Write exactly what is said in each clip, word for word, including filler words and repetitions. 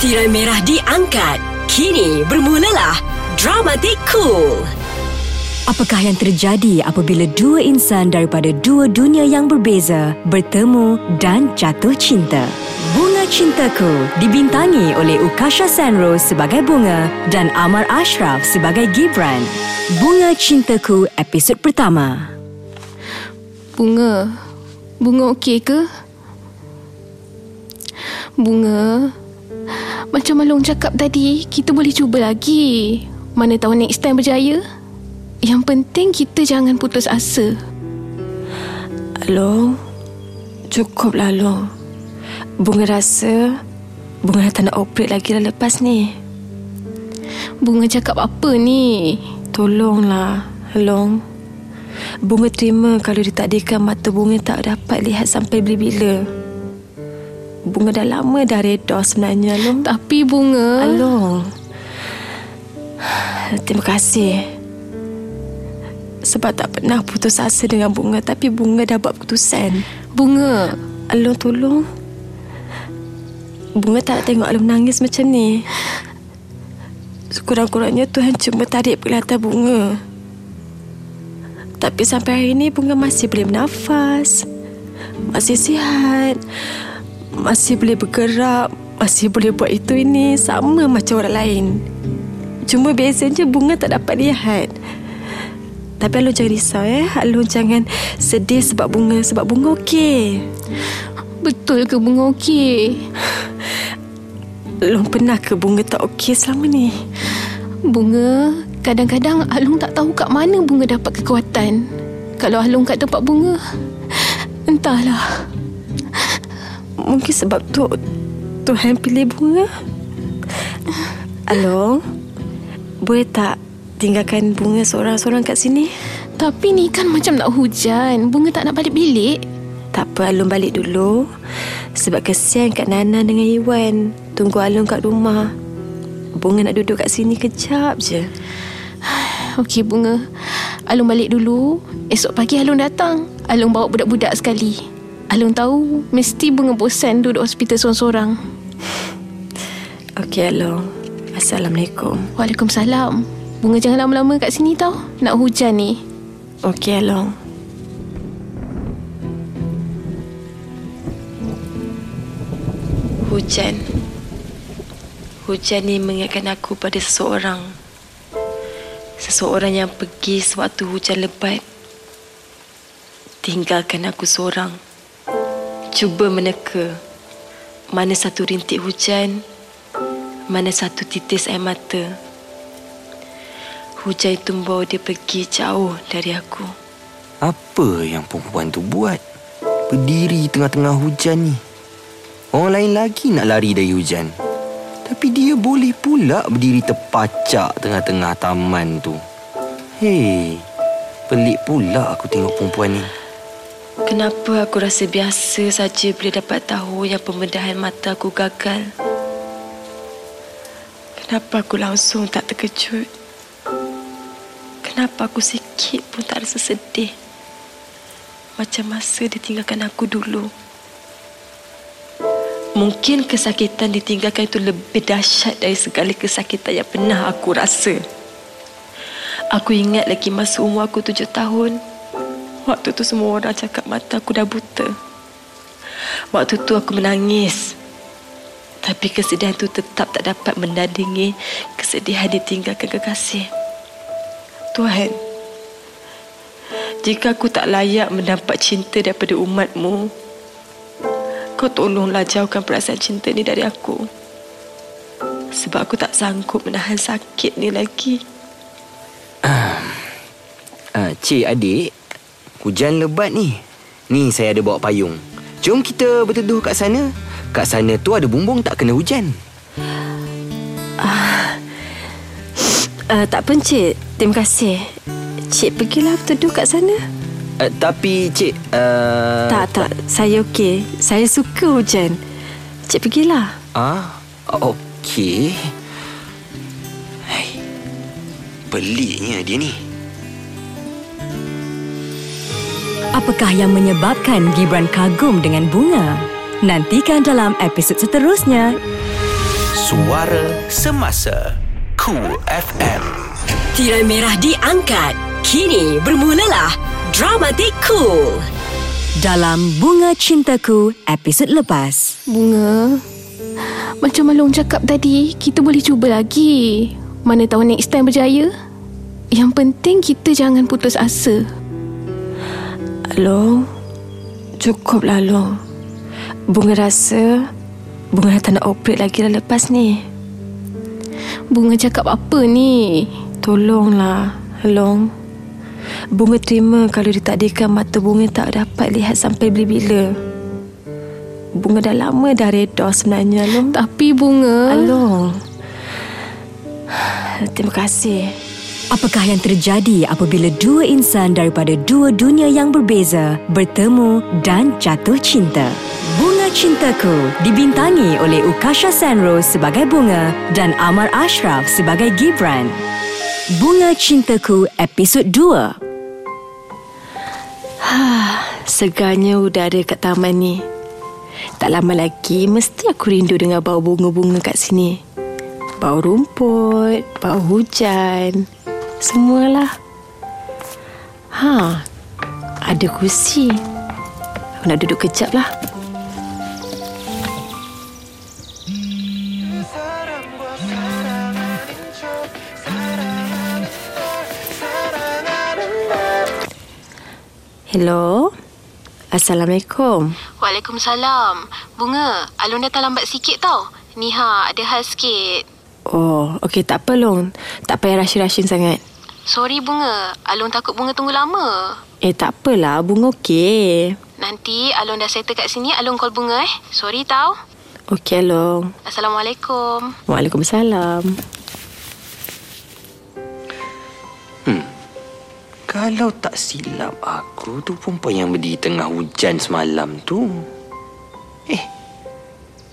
Tirai merah diangkat. Kini bermulalah Dramatikool. Apakah yang terjadi apabila dua insan daripada dua dunia yang berbeza bertemu dan jatuh cinta? Bunga Cintaku dibintangi oleh Ukasha Sanro sebagai Bunga dan Amar Ashraf sebagai Gibran. Bunga Cintaku episod pertama. Bunga, Bunga okey ke? Bunga, macam Malung cakap tadi, kita boleh cuba lagi. Mana tahu next time berjaya. Yang penting kita jangan putus asa. Long, cukuplah Long. Bunga rasa Bunga tak nak operate lagi dah lepas ni. Bunga cakap apa ni? Tolonglah Long. Bunga terima kalau ditakdirkan mata Bunga tak dapat lihat sampai bila-bila. Bunga dah lama dah reda sebenarnya, Long. Tapi Bunga... Long, terima kasih. Sebab tak pernah putus asa dengan Bunga, tapi Bunga dah buat keputusan. Bunga, Long tolong. Bunga tak nak tengok Long nangis macam ni. Sekurang-kurangnya Tuhan cuma tarik penglihatan Bunga. Tapi sampai hari ini Bunga masih boleh bernafas, masih sihat, masih boleh bergerak, masih boleh buat itu ini, sama macam orang lain. Cuma biasanya Bunga tak dapat lihat. Tapi Alun jangan risau, eh. Alun jangan sedih sebab Bunga. Sebab Bunga okey. Betul ke Bunga okey? Alun pernah ke Bunga tak okey selama ni? Bunga, kadang-kadang Alun tak tahu kat mana Bunga dapat kekuatan. Kalau Alun kat tempat Bunga, entahlah. Mungkin sebab tu Tuhan pilih Bunga. Along, boleh tak tinggalkan Bunga seorang-seorang kat sini? Tapi ni kan macam nak hujan. Bunga tak nak balik bilik. Tak apa, Along balik dulu. Sebab kesian kat Nana dengan Iwan. Tunggu Along kat rumah. Bunga nak duduk kat sini kejap je. Okey Bunga, Along balik dulu. Esok pagi Along datang. Along bawa budak-budak sekali. Alung tahu mesti Bunga bosan duduk hospital seorang-seorang. Okey Alung. Assalamualaikum. Waalaikumsalam. Bunga jangan lama-lama kat sini tau. Nak hujan ni. Okey Alung. Hujan. Hujan ni mengingatkan aku pada seseorang. Seseorang yang pergi sewaktu hujan lebat. Tinggalkan aku seorang. Cuba meneka mana satu rintik hujan, mana satu titis air mata. Hujan itu membawa dia pergi jauh dari aku. Apa yang perempuan tu buat? Berdiri tengah-tengah hujan ni. Orang lain lagi nak lari dari hujan, tapi dia boleh pula berdiri terpacak tengah-tengah taman tu. Hei, pelik pula aku tengok perempuan ni. Kenapa aku rasa biasa saja bila dapat tahu yang pembedahan mata aku gagal? Kenapa aku langsung tak terkejut? Kenapa aku sikit pun tak rasa sedih? Macam masa dia tinggalkan aku dulu. Mungkin kesakitan ditinggalkan itu lebih dahsyat dari segala kesakitan yang pernah aku rasa. Aku ingat lagi masa umur aku tujuh tahun. Waktu tu semua orang cakap mata aku dah buta. Waktu tu aku menangis. Tapi kesedihan tu tetap tak dapat mendandingi kesedihan ditinggalkan kekasih. Tuhan, jika aku tak layak mendapat cinta daripada umat-Mu, Kau tolonglah jauhkan perasaan cinta ni dari aku. Sebab aku tak sanggup menahan sakit ni lagi. Ah, ah, Cik adik, hujan lebat ni. Ni saya ada bawa payung. Jom kita berteduh kat sana. Kat sana tu ada bumbung tak kena hujan. Ah, uh, tak apa Encik. Terima kasih. Cik pergilah berteduh kat sana. Uh, tapi Cik... Uh, tak, tak. Saya okey. Saya suka hujan. Cik pergilah. Ah, okey. Hai, peliknya dia ni. Apakah yang menyebabkan Gibran kagum dengan Bunga? Nantikan dalam episod seterusnya. Suara Semasa Kool F M. Tirai merah diangkat. Kini bermulalah Dramatikool dalam Bunga Cintaku episod lepas. Bunga, macam Malong cakap tadi, kita boleh cuba lagi. Mana tahu next time berjaya. Yang penting kita jangan putus asa. Long, cukuplah Long. Bunga rasa Bunga tak nak operate lagi dah lepas ni. Bunga cakap apa ni? Tolonglah, Long. Bunga terima kalau ditakdirkan mata Bunga tak dapat lihat sampai bila-bila. Bunga dah lama dah reda sebenarnya, Long. Tapi Bunga... Long, terima kasih. Apakah yang terjadi apabila dua insan daripada dua dunia yang berbeza bertemu dan jatuh cinta? Bunga Cintaku dibintangi oleh Ukasha Sanro sebagai Bunga dan Amar Ashraf sebagai Gibran. Bunga Cintaku episod dua. Ha, segarnya udara kat taman ni. Tak lama lagi mesti aku rindu dengan bau bunga-bunga kat sini. Bau rumput, bau hujan, semualah. Ha, ada kursi. Aku nak duduk kejap lah. Hello. Assalamualaikum. Waalaikumsalam. Bunga, Alun datang lambat sikit tau. Niha, ada hal sikit. Oh, okey, tak apa Long. Tak payah rashin-rashin sangat. Sorry Bunga, Alun takut Bunga tunggu lama. Eh, tak apalah, Bunga okey. Nanti Alun dah settle kat sini, Alun call Bunga eh. Sorry tau. Okey Alun. Assalamualaikum. Waalaikumsalam. Hmm. Kalau tak silap aku, tu perempuan yang berdiri tengah hujan semalam tu. Eh,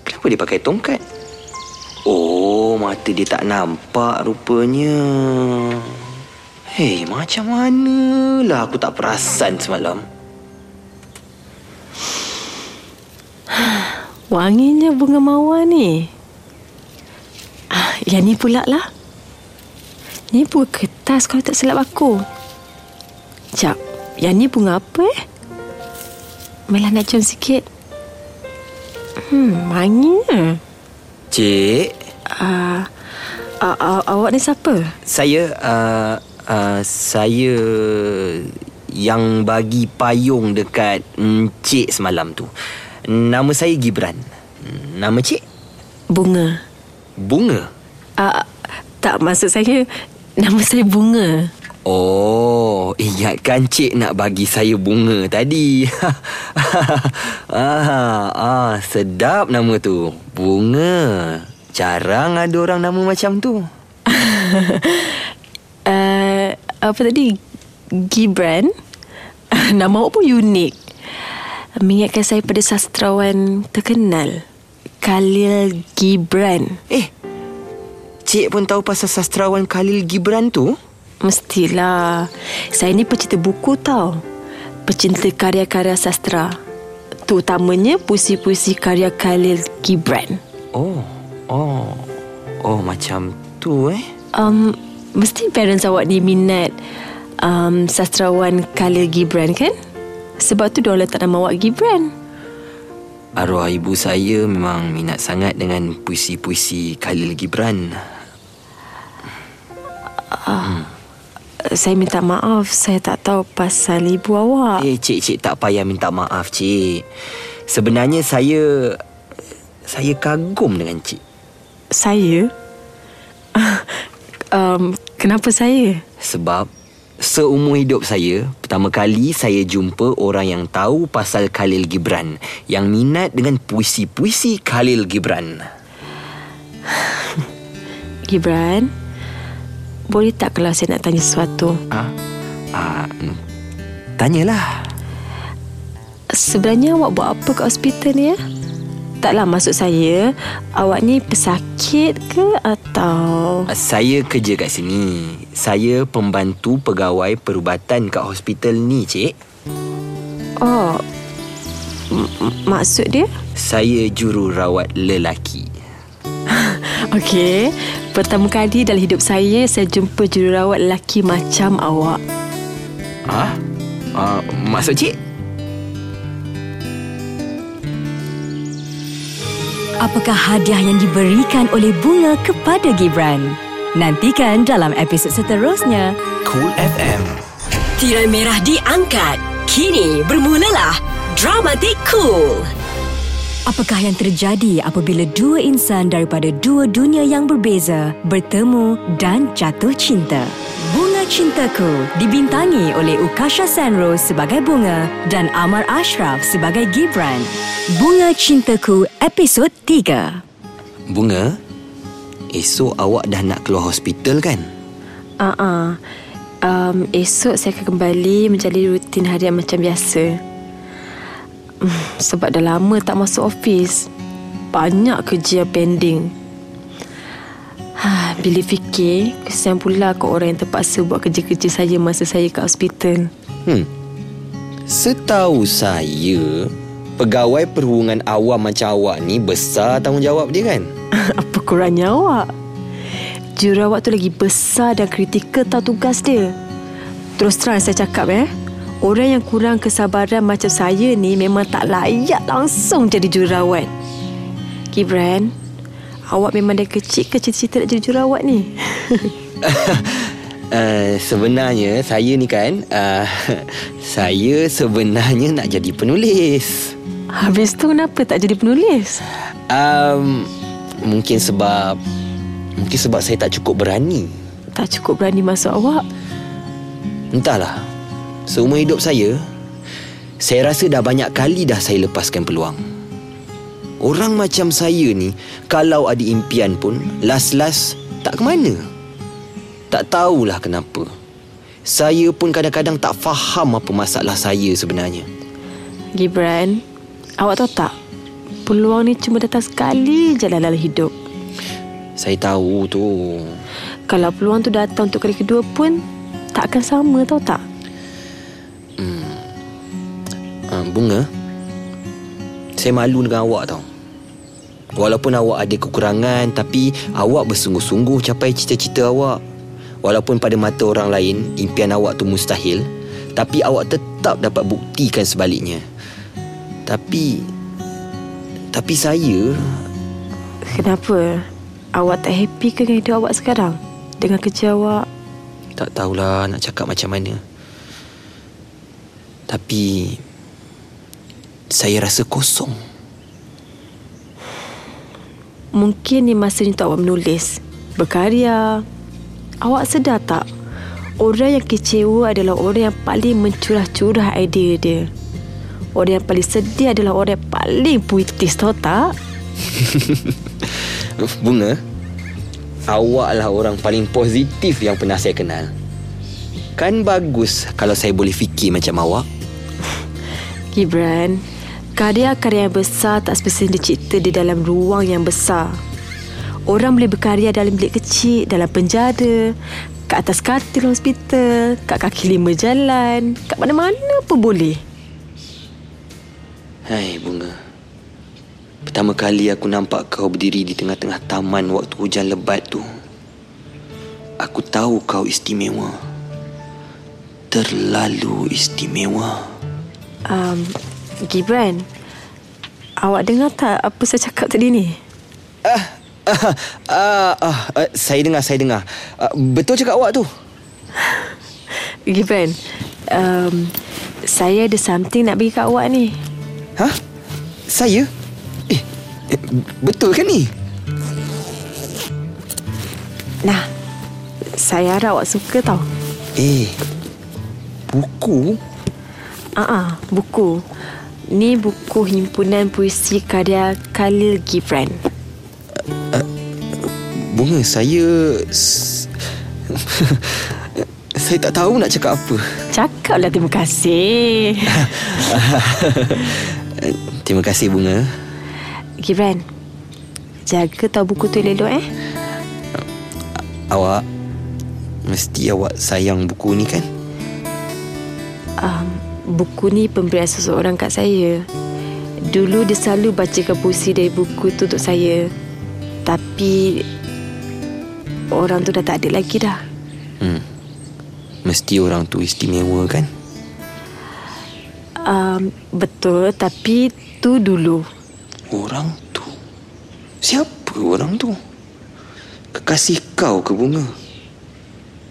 kenapa dia pakai tongkat? Oh, mata dia tak nampak rupanya. Hei, macam manalah aku tak perasan semalam. Wanginya bunga mawar ni. Ah, yang ni pula lah. Ni bunga kertas kalau tak silap aku. Sekejap, yang ni bunga apa eh? Melah nak cium sikit. Hmm, wanginya. Cik? Ah, uh, uh, uh, awak ni siapa? Saya... Uh... Uh, saya yang bagi payung dekat Encik semalam tu. Nama saya Gibran. Nama Cik? Bunga. Bunga? Uh, tak, maksud saya nama saya Bunga. Oh, ingatkan Cik nak bagi saya bunga tadi. ah, ah, sedap nama tu. Bunga. Jarang ada orang nama macam tu. Apa tadi? Gibran. Nama awak pun unik. Mengingatkan saya pada sastrawan terkenal Khalil Gibran. Eh, Cik pun tahu pasal sastrawan Khalil Gibran tu? Mestilah. Saya ni pecinta buku tau. Pecinta karya-karya sastra, terutamanya puisi-puisi karya Khalil Gibran. Oh, oh, oh, macam tu eh. Um... Mesti parents awak diminat um, sastrawan Khalil Gibran kan? Sebab tu diorang letak nama awak Gibran. Arwah ibu saya memang minat sangat dengan puisi-puisi Khalil Gibran. uh, hmm. Saya minta maaf, saya tak tahu pasal ibu awak. Eh, cik-cik tak payah minta maaf cik. Sebenarnya saya Saya kagum dengan cik. Saya? Um, kenapa saya? Sebab seumur hidup saya, pertama kali saya jumpa orang yang tahu pasal Khalil Gibran, yang minat dengan puisi-puisi Khalil Gibran. Gibran, boleh tak kalau saya nak tanya sesuatu? Ah, ah, tanyalah. Sebenarnya awak buat apa kat hospital ni ya? Taklah, maksud saya, awak ni pesakit ke atau... Saya kerja kat sini. Saya pembantu pegawai perubatan kat hospital ni, cik. Oh, M- maksud dia? Saya jururawat lelaki. Okey, pertama kali dalam hidup saya, saya jumpa jururawat lelaki macam awak. Ah, uh, maksud cik? Apakah hadiah yang diberikan oleh Bunga kepada Gibran? Nantikan dalam episod seterusnya. Kool F M. Tirai merah diangkat. Kini bermulalah Dramatikool. Apakah yang terjadi apabila dua insan daripada dua dunia yang berbeza bertemu dan jatuh cinta? Bunga Cintaku dibintangi oleh Ukasha Sanro sebagai Bunga dan Amar Ashraf sebagai Gibran. Bunga Cintaku episod tiga. Bunga, esok awak dah nak keluar hospital kan? Ah uh-uh. um, esok saya akan kembali menjalani rutin harian macam biasa. Sebab dah lama tak masuk office. Banyak kerja pending. Bila fikir, kesian pula ke orang yang terpaksa buat kerja-kerja saya masa saya kat hospital. Hmm. Setahu saya, pegawai perhubungan awam macam awak ni besar tanggungjawab dia kan? Apa kurangnya awak? Jururawat tu lagi besar dan kritikal tau tugas dia. Terus terang saya cakap eh orang yang kurang kesabaran macam saya ni memang tak layak langsung jadi jururawat. Gibran, awak memang dari kecil ke cita-cita nak jadi jururawat ni? uh, sebenarnya, saya ni kan, uh, saya sebenarnya nak jadi penulis. Habis tu kenapa tak jadi penulis? Um, mungkin sebab, mungkin sebab saya tak cukup berani. Tak cukup berani masuk awak? Entahlah. Seumur hidup saya, saya rasa dah banyak kali dah saya lepaskan peluang. Orang macam saya ni, kalau ada impian pun, las-las tak ke mana. Tak tahulah kenapa. Saya pun kadang-kadang tak faham apa masalah saya sebenarnya. Gibran, awak tahu tak? Peluang ni cuma datang sekali je dalam hidup. Saya tahu tu. Kalau peluang tu datang untuk kali kedua pun, tak akan sama, tahu tak? Hmm. Uh, Bunga, saya malu dengan awak tau. Walaupun awak ada kekurangan, tapi awak bersungguh-sungguh capai cita-cita awak. Walaupun pada mata orang lain impian awak tu mustahil, tapi awak tetap dapat buktikan sebaliknya. Tapi Tapi saya... Kenapa? Awak tak happy ke dengan hidup awak sekarang? Dengan kerja awak? Tak tahulah nak cakap macam mana. Tapi saya rasa kosong. Mungkin ni masanya untuk awak menulis, berkarya. Awak sedar tak, orang yang kecewa adalah orang yang paling mencurah-curah idea dia. Orang yang paling sedih adalah orang yang paling puitis, tahu tak? Bunga, awaklah orang paling positif yang pernah saya kenal. Kan bagus kalau saya boleh fikir macam awak. Gibran, karya-karya yang besar tak semestinya dicipta di dalam ruang yang besar. Orang boleh berkarya dalam bilik kecil, dalam penjara, kat atas katil hospital, kat kaki lima jalan, kat mana-mana pun boleh. Hai Bunga, pertama kali aku nampak kau berdiri di tengah-tengah taman waktu hujan lebat tu, aku tahu kau istimewa. Terlalu istimewa. Um, Gibran, awak dengar tak apa saya cakap tadi ni? Ah, ah, ah, ah, ah saya dengar, saya dengar. Ah, betul cakap awak tu. Gibran, um, saya ada something nak bagi kat awak ni. Hah? Saya? Eh, eh betul kan ni? Nah, saya harap awak suka tau. Eh, buku? Ah, buku. Ni buku himpunan puisi karya Khalil Gibran. Uh, uh, bunga, saya... saya tak tahu nak cakap apa. Cakaplah terima kasih. Terima kasih, Bunga. Gibran, jaga tahu buku tu elok-elok eh. Awak, mesti awak sayang buku ni kan? Um... Buku ni pemberian seseorang kat saya. Dulu dia selalu bacakan puisi dari buku tu untuk saya. Tapi orang tu dah tak ada lagi dah. Hmm. Mesti orang tu istimewa kan? Um, betul, tapi tu dulu. Orang tu? Siapa orang tu? Kekasih kau ke, Bunga?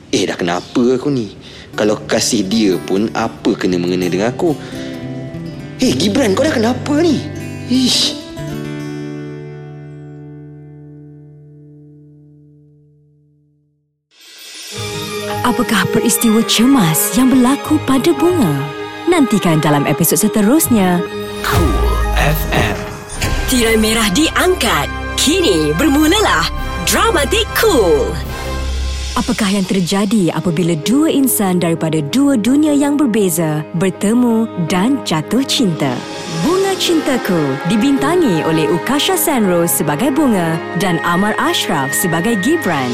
Eh, dah kenapa aku ni? Kalau kekasih dia pun, apa kena-mengena dengan aku? Eh, hey, Gibran, kau dah kenapa ni? Ish. Apakah peristiwa cemas yang berlaku pada Bunga? Nantikan dalam episod seterusnya. Kool F M. Tirai merah diangkat. Kini bermulalah Dramatikool. Apakah yang terjadi apabila dua insan daripada dua dunia yang berbeza bertemu dan jatuh cinta? Bunga Cintaku dibintangi oleh Ukasha Sanro sebagai Bunga dan Amar Ashraf sebagai Gibran.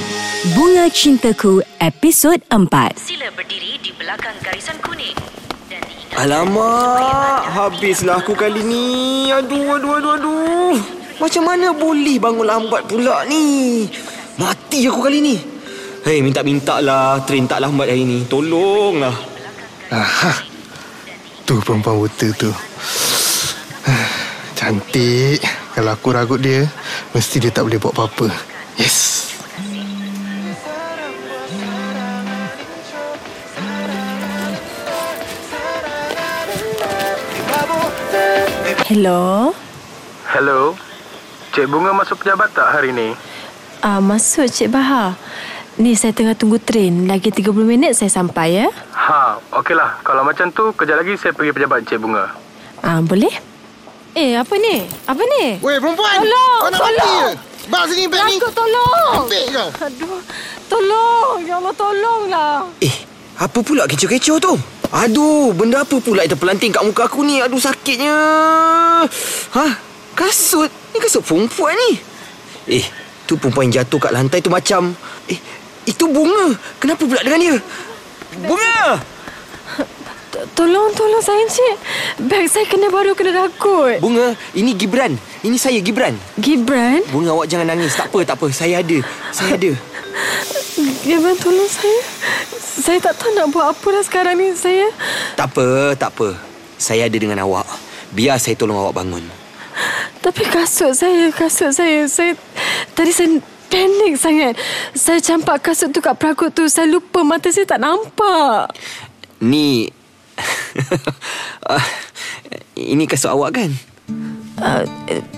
Bunga Cintaku episod empat. Sila berdiri di belakang garisan kuning. Alamak, habislah aku kali ni. Aduh, aduh, aduh, aduh. Macam mana boleh bangun lambat pula ni? Mati aku kali ni. Hei, minta-minta lah train tak lambat hari ni. Tolonglah. Aha. Tu perempuan buta tu. Cantik. Kalau aku ragut dia, mesti dia tak boleh buat apa-apa. Yes. Hello. Hello. Cik Bunga masuk pejabat tak hari ni? Ah, masuk Cik Bahar. Ni saya tengah tunggu train. Lagi tiga puluh minit saya sampai ya. Ha, okeylah. Kalau macam tu, kejap lagi saya pergi pejabat Cik Bunga. Ah, boleh? Eh, apa ni? Apa ni? Weh, perempuan. Tolong. Kau nak mati ke? Bang sini, bang ni. Takut, tolong. Ambil ke? Aduh. Tolong. Ya Allah, tolonglah. Eh, apa pula kecoh-kecoh tu? Aduh, benda apa pula yang terpelanting kat muka aku ni? Aduh, sakitnya. Hah? Kasut? Ni kasut perempuan ni. Eh, tu perempuan jatuh kat lantai tu macam... Eh, itu Bunga. Kenapa pula dengan dia? Bunga! Tolong, tolong saya, Encik. Beg saya kena baru kena rakut. Bunga, ini Gibran. Ini saya, Gibran. Gibran? Bunga, awak jangan nangis. Tak apa, tak apa. Saya ada. Saya ada. Gibran, tolong saya. Saya tak tahu nak buat apa dah sekarang ni saya. Tak apa, tak apa. Saya ada dengan awak. Biar saya tolong awak bangun. Tapi kasut saya, kasut saya. Saya tadi saya panik sangat. Saya campak kasut tu kat perakut tu. Saya lupa mata saya tak nampak. Ni uh, ini kasut awak kan? Uh,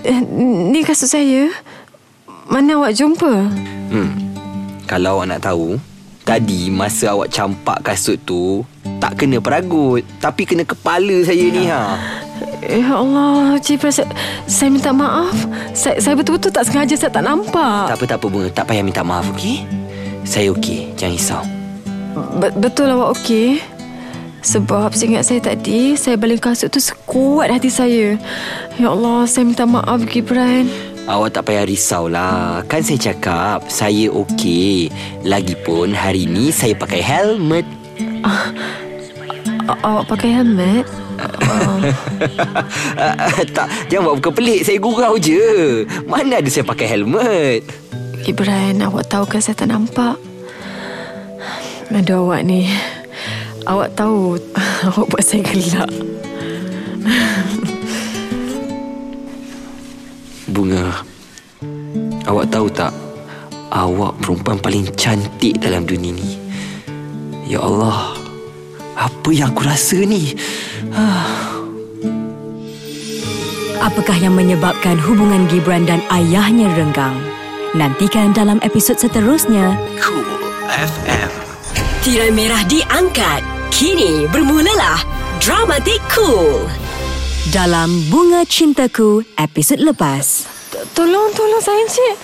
uh, ni kasut saya. Mana awak jumpa? Hmm. Kalau awak nak tahu, tadi masa awak campak kasut tu tak kena peragut, tapi kena kepala saya ni ha. Ya Allah, Cipra, saya, saya minta maaf. Saya, saya betul-betul tak sengaja, saya tak nampak. Tak apa, tak apa Bunga, tak payah minta maaf, okey? Saya okey, jangan risau. Be- betul awak okey? Sebab seingat saya tadi, saya baling kasut tu sekuat hati saya. Ya Allah, saya minta maaf, Gibran. Awak tak payah risaulah. Kan saya cakap saya okey. Lagipun hari ni saya pakai helmet. Uh, awak pakai helmet? Uh. Tak, jangan buat muka pelik. Saya gurau je. Mana ada saya pakai helmet? Ibrahim, awak tahu kan saya tak nampak? Aduh awak ni. Awak tahu awak buat saya gelak. Bunga, awak tahu tak, awak perempuan paling cantik dalam dunia ni. Ya Allah, apa yang aku rasa ni? Apakah yang menyebabkan hubungan Gibran dan ayahnya renggang? Nantikan dalam episod seterusnya. Kool F M. Tirai merah diangkat. Kini bermulalah Dramatikool. Dalam Bunga Cintaku episod lepas. Tolong, tolong saya, Encik.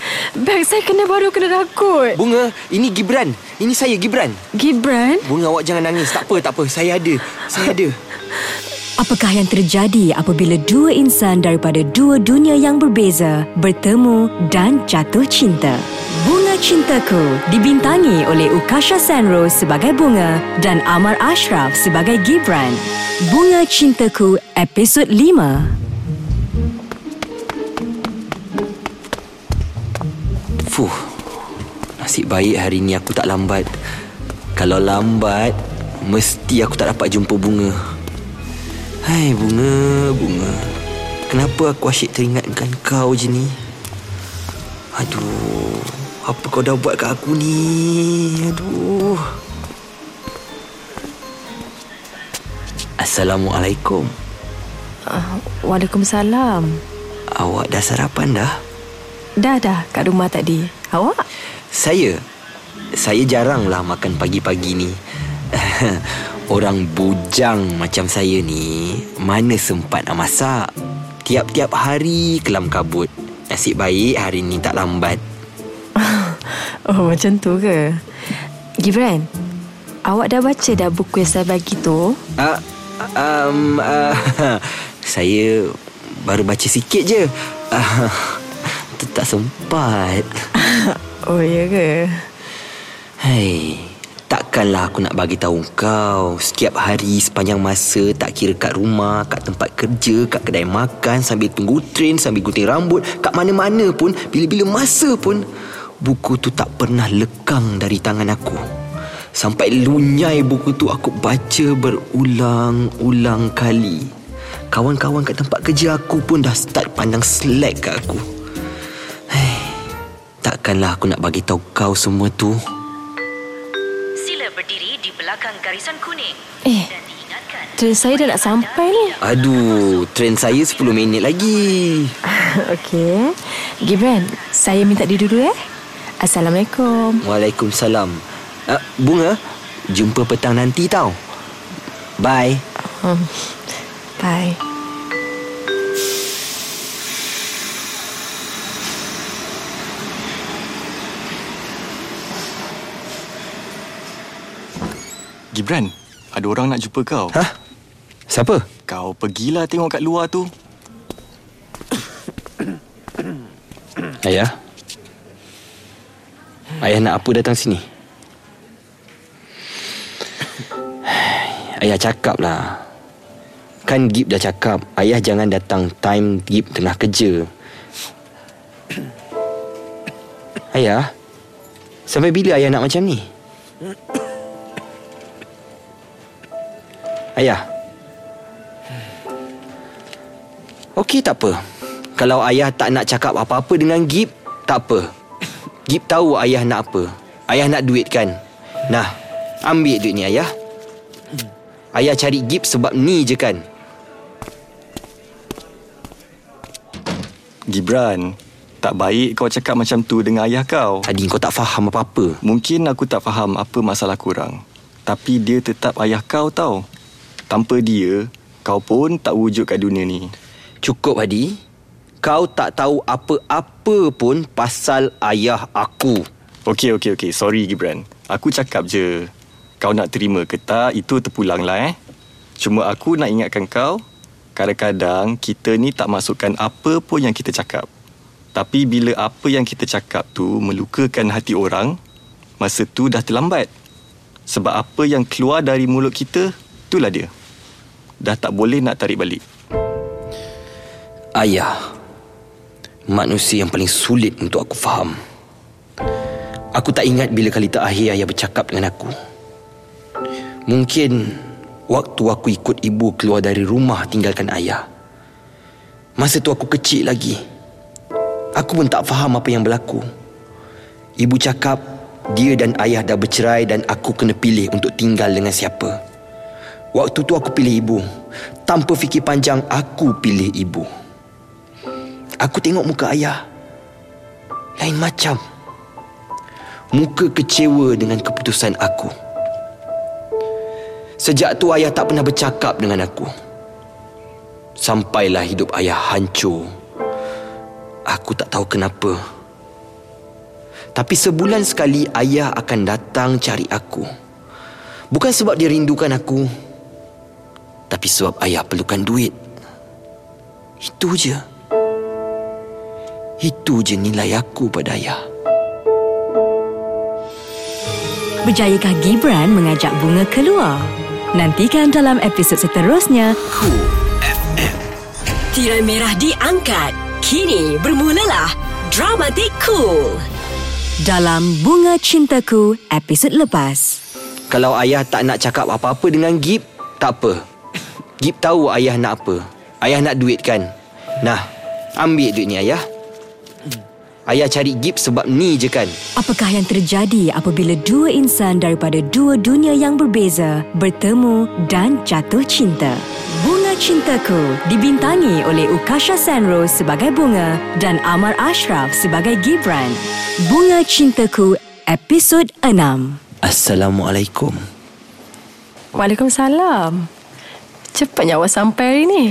Beg saya kena baru kena rakut. Bunga, ini Gibran. Ini saya, Gibran. Gibran? Bunga, awak jangan nangis. Tak apa, tak apa. Saya ada. Saya ada. Apakah yang terjadi apabila dua insan daripada dua dunia yang berbeza bertemu dan jatuh cinta? Bunga Cintaku dibintangi oleh Ukasha Sanro sebagai Bunga dan Amar Ashraf sebagai Gibran. Bunga Cintaku episod lima. Fuh, nasib baik hari ni aku tak lambat. Kalau lambat, mesti aku tak dapat jumpa Bunga. Hai Bunga, Bunga, kenapa aku asyik teringatkan kau je ni? Aduh, apa kau dah buat kat aku ni? Aduh. Assalamualaikum. uh, Waalaikumsalam. Awak dah sarapan dah? Dah dah, kat rumah tadi. Awak? Saya Saya jaranglah makan pagi-pagi ni. Orang bujang macam saya ni mana sempat nak masak. Tiap-tiap hari kelam kabut. Nasib baik hari ni tak lambat. Oh, macam tu ke? Gibran, awak dah baca dah buku yang saya bagi tu? uh, um, uh, Saya baru baca sikit je. uh, Tak sempat. Oh, ya ke? Hai, takkanlah aku nak bagi tahu kau setiap hari sepanjang masa, tak kira kat rumah, kat tempat kerja, kat kedai makan, sambil tunggu train, sambil gunting rambut, kat mana-mana pun, bila-bila masa pun, buku tu tak pernah lekang dari tangan aku. Sampai lunyai buku tu aku baca berulang-ulang kali. Kawan-kawan kat tempat kerja aku pun dah start pandang slack kat aku. Hai, takkanlah aku nak bagi tahu kau semua tu. Garisan kuning. Eh, train saya dah nak sampai ni. Aduh, train saya sepuluh minit lagi. Okey. Gibran, saya minta diri dulu eh. Assalamualaikum. Waalaikumsalam. uh, Bunga, jumpa petang nanti tau. Bye. um, Bye. Gibran, ada orang nak jumpa kau. Hah? Siapa? Kau pergilah tengok kat luar tu. Ayah? Ayah nak apa datang sini? Ayah cakap lah. Kan Gib dah cakap, ayah jangan datang time Gib tengah kerja. Ayah, sampai bila ayah nak macam ni? Ayah, okey tak apa. Kalau ayah tak nak cakap apa-apa dengan Gib, tak apa. Gib tahu ayah nak apa. Ayah nak duit kan? Nah, ambil duit ni ayah. Ayah cari Gib sebab ni je kan? Gibran, tak baik kau cakap macam tu dengan ayah kau. Tadi kau tak faham apa-apa. Mungkin aku tak faham apa masalah korang, tapi dia tetap ayah kau tau. Tanpa dia, kau pun tak wujud kat dunia ni. Cukup, Hadi. Kau tak tahu apa-apa pun pasal ayah aku. Okey, okey, okey. Sorry, Gibran. Aku cakap je. Kau nak terima ke tak, itu terpulanglah eh. Cuma aku nak ingatkan kau, kadang-kadang kita ni tak masukkan apa pun yang kita cakap. Tapi bila apa yang kita cakap tu melukakan hati orang, masa tu dah terlambat. Sebab apa yang keluar dari mulut kita, itulah dia. Dah tak boleh nak tarik balik. Ayah, manusia yang paling sulit untuk aku faham. Aku tak ingat bila kali terakhir ayah bercakap dengan aku. Mungkin waktu aku ikut ibu keluar dari rumah tinggalkan ayah. Masa tu aku kecil lagi. Aku pun tak faham apa yang berlaku. Ibu cakap dia dan ayah dah bercerai dan aku kena pilih untuk tinggal dengan siapa. Waktu tu aku pilih ibu. Tanpa fikir panjang, aku pilih ibu. Aku tengok muka ayah, lain macam. Muka kecewa dengan keputusan aku. Sejak tu ayah tak pernah bercakap dengan aku. Sampailah hidup ayah hancur. Aku tak tahu kenapa. Tapi sebulan sekali ayah akan datang cari aku. Bukan sebab dia rindukan aku, tapi sebab ayah perlukan duit. Itu je. Itu je nilai aku pada ayah. Berjayakah Gibran mengajak Bunga keluar? Nantikan dalam episod seterusnya. Kool F M. Tirai merah diangkat. Kini bermulalah Dramatikool. dalam Bunga Cintaku episod lepas. Kalau ayah tak nak cakap apa-apa dengan Gib, tak apa. Gib tahu ayah nak apa. Ayah nak duit kan? Nah, ambil duit ni ayah. Ayah cari Gib sebab ni je kan. Apakah yang terjadi apabila dua insan daripada dua dunia yang berbeza bertemu dan jatuh cinta? Bunga Cintaku dibintangi oleh Ukasha Sanro sebagai Bunga dan Amar Ashraf sebagai Gibran. Bunga Cintaku episod enam. Assalamualaikum. Waalaikumsalam. Cepatnya awak sampai hari ni.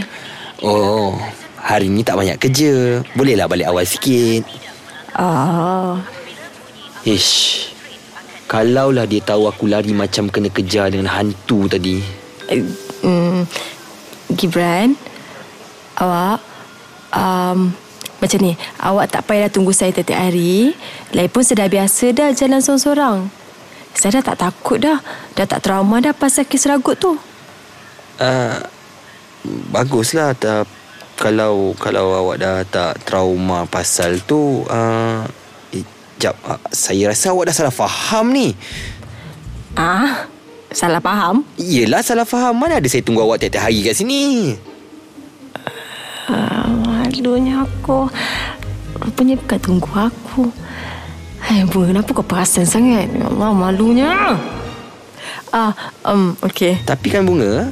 Oh, hari ni tak banyak kerja. Bolehlah balik awal sikit. Ah. Ish. Kalaulah dia tahu aku lari macam kena kejar dengan hantu tadi. Hmm. Gibran, awak um, macam ni. Awak tak payah tunggu saya setiap hari. Lain pun saya dah biasa dah jalan sorang-sorang. Saya dah tak takut dah. Dah tak trauma dah pasal kes ragut tu. Uh, baguslah tak, kalau kalau awak dah tak trauma pasal tu. Uh, eh, jap, uh, saya rasa awak dah salah faham ni. Ah, salah faham? Yelah, salah faham. Mana ada saya tunggu awak tiap-tiap hari kat sini. Uh, malunya aku. Rupanya bukan tunggu aku. Hai, Bunga, kenapa kau perasan sangat? Ya Allah, malunya. Ah, um, okey. Tapi kan Bunga,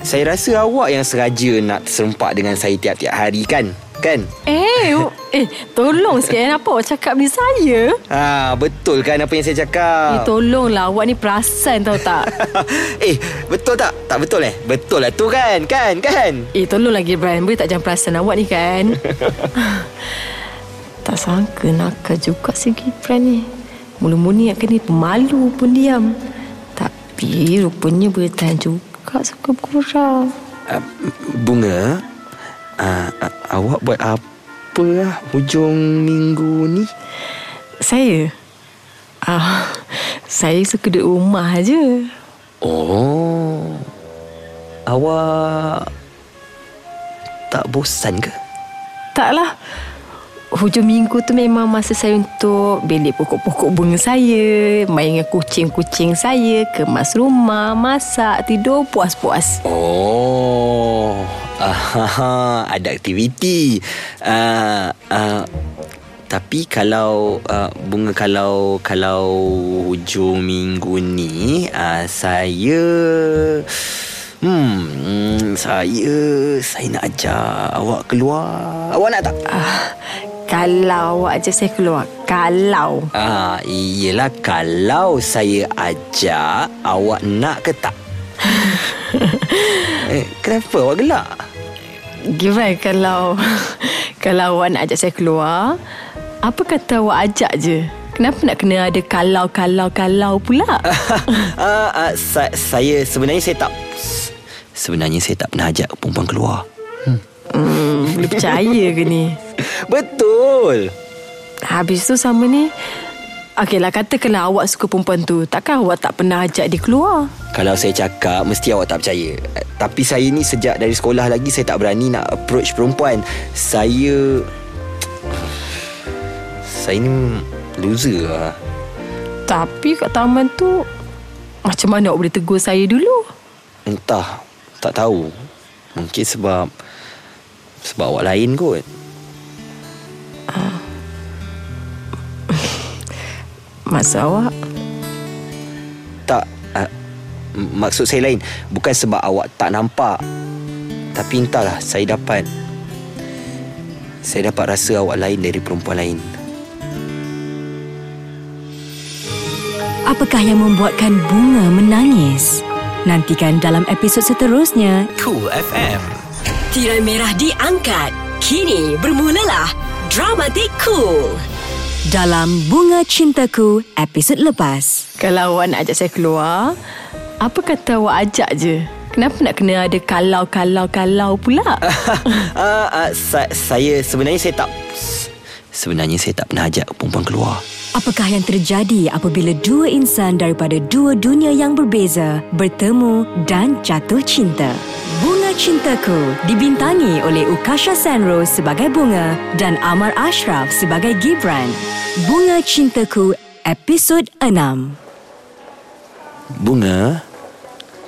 saya rasa awak yang sengaja nak serempak dengan saya tiap-tiap hari kan? Kan? Eh, eh, tolong sikit. Apa awak cakap ni saya? Ah, betul kan apa yang saya cakap? Eh, tolonglah. Awak ni perasan tahu tak? eh, betul tak? Tak betul eh? Betul lah tu kan? Kan? Kan? Eh, tolong lagi, Brian. Boleh tak jangan perasan awak ni kan? Tak sangka nakal juga si Gibran ni. Mula-mula nak kena pemalu pun diam. Tapi rupanya boleh tahan juga suka bergurau. Uh, bunga, uh, uh, awak buat apa lah hujung minggu ni? Saya? Uh, saya suka duduk rumah je. Oh. Awak tak bosan ke? Taklah. Hujung minggu tu memang masa saya untuk belik pokok-pokok bunga saya, main dengan kucing-kucing saya, kemas rumah, masak, tidur, puas-puas. Oh, aha, ada aktiviti. Uh, uh, tapi kalau, uh, bunga kalau kalau hujung minggu ni, uh, saya... Hmm, saya, saya nak ajak awak keluar. Awak nak tak? Uh, kalau awak ajak saya keluar. Kalau. Ah, uh, iyalah kalau saya ajak, awak nak ke tak? eh, kenapa awak gelak? Gimana kalau kalau awak nak ajak saya keluar, apa kata awak ajak je? Kenapa nak kena ada kalau-kalau-kalau pula? uh, uh, sa- saya sebenarnya saya tak... Sebenarnya saya tak pernah ajak perempuan keluar. Hmm. Hmm, boleh percaya ke ni? Betul. Habis tu sama ni. Okeylah, katakanlah awak suka perempuan tu. Takkan awak tak pernah ajak dia keluar? Kalau saya cakap, mesti awak tak percaya. Tapi saya ni sejak dari sekolah lagi, saya tak berani nak approach perempuan. Saya... Saya ni loser lah. Tapi kat taman tu, macam mana awak boleh tegur saya dulu? Entah, tak tahu. Mungkin sebab Sebab awak lain kot. uh, Maksud awak? Tak, uh, maksud saya lain. Bukan sebab awak tak nampak. Tapi entahlah, saya dapat Saya dapat rasa awak lain dari perempuan lain. Apakah yang membuatkan Bunga menangis? Nantikan dalam episod seterusnya. Kool F M. Tirai merah diangkat. Kini bermulalah Dramatikool. Dalam Bunga Cintaku episod lepas. Kalau awak nak ajak saya keluar, apa kata awak ajak je? Kenapa nak kena ada kalau-kalau-kalau pula? uh, uh, sa- saya sebenarnya saya tak Sebenarnya saya tak pernah ajak perempuan keluar. Apakah yang terjadi apabila dua insan daripada dua dunia yang berbeza bertemu dan jatuh cinta? Bunga Cintaku dibintangi oleh Ukasha Sanro sebagai Bunga dan Amar Ashraf sebagai Gibran. Bunga Cintaku, episod enam. Bunga,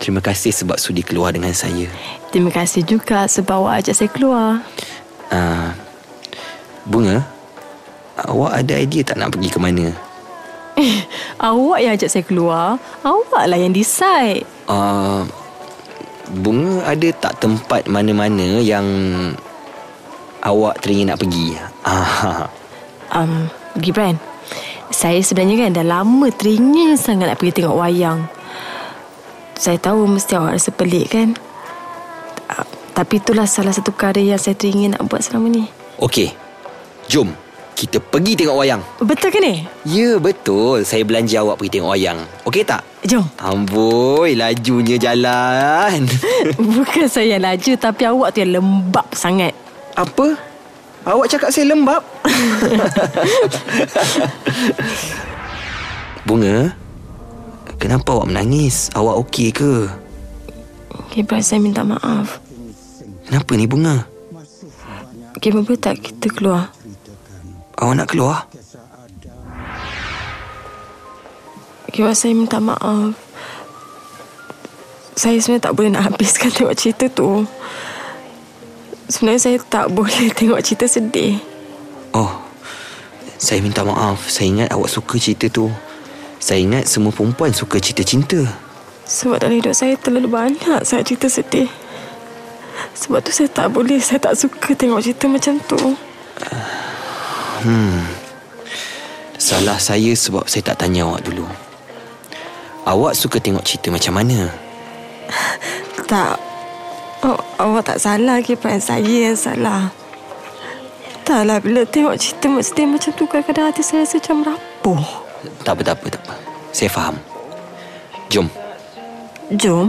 terima kasih sebab sudi keluar dengan saya. Terima kasih juga sebab awak ajak saya keluar. uh, Bunga, awak ada idea tak nak pergi ke mana? Eh, awak yang ajak saya keluar. Awak lah yang decide. uh, Bunga, ada tak tempat mana-mana yang awak teringin nak pergi? Aha. Um, Gibran, saya sebenarnya kan dah lama teringin sangat nak pergi tengok wayang. Saya tahu mesti awak rasa pelik kan, uh, tapi itulah salah satu karya yang saya teringin nak buat selama ni. Okey, jom kita pergi tengok wayang. Betul ke ni? Ya, betul. Saya belanja awak pergi tengok wayang. Okey tak? Jom. Amboi, lajunya jalan. Bukan saya yang laju, tapi awak tu yang lembab sangat. Apa? Awak cakap saya lembab? Bunga, kenapa awak menangis? Awak okey ke? Gibran, saya minta maaf. Kenapa ni Bunga? Gibran, boleh tak kita keluar? Awak nak keluar? Gibran, saya minta maaf. Saya sebenarnya tak boleh nak habiskan tengok cerita tu. Sebenarnya saya tak boleh tengok cerita sedih. Oh, saya minta maaf. Saya ingat awak suka cerita tu. Saya ingat semua perempuan suka cerita-cinta. Sebab dalam hidup saya terlalu banyak saya cerita sedih. Sebab tu saya tak boleh, saya tak suka tengok cerita macam tu. Hmm. Salah saya sebab saya tak tanya awak dulu. Awak suka tengok cerita macam mana? Tak. Oh, awak tak salah ke? Bukan saya yang salah. Taklah, bila tengok cerita sedih macam tu, kadang-kadang hati saya rasa macam rapuh. Tak apa, tak apa, tak apa. Saya faham. Jom. Jom?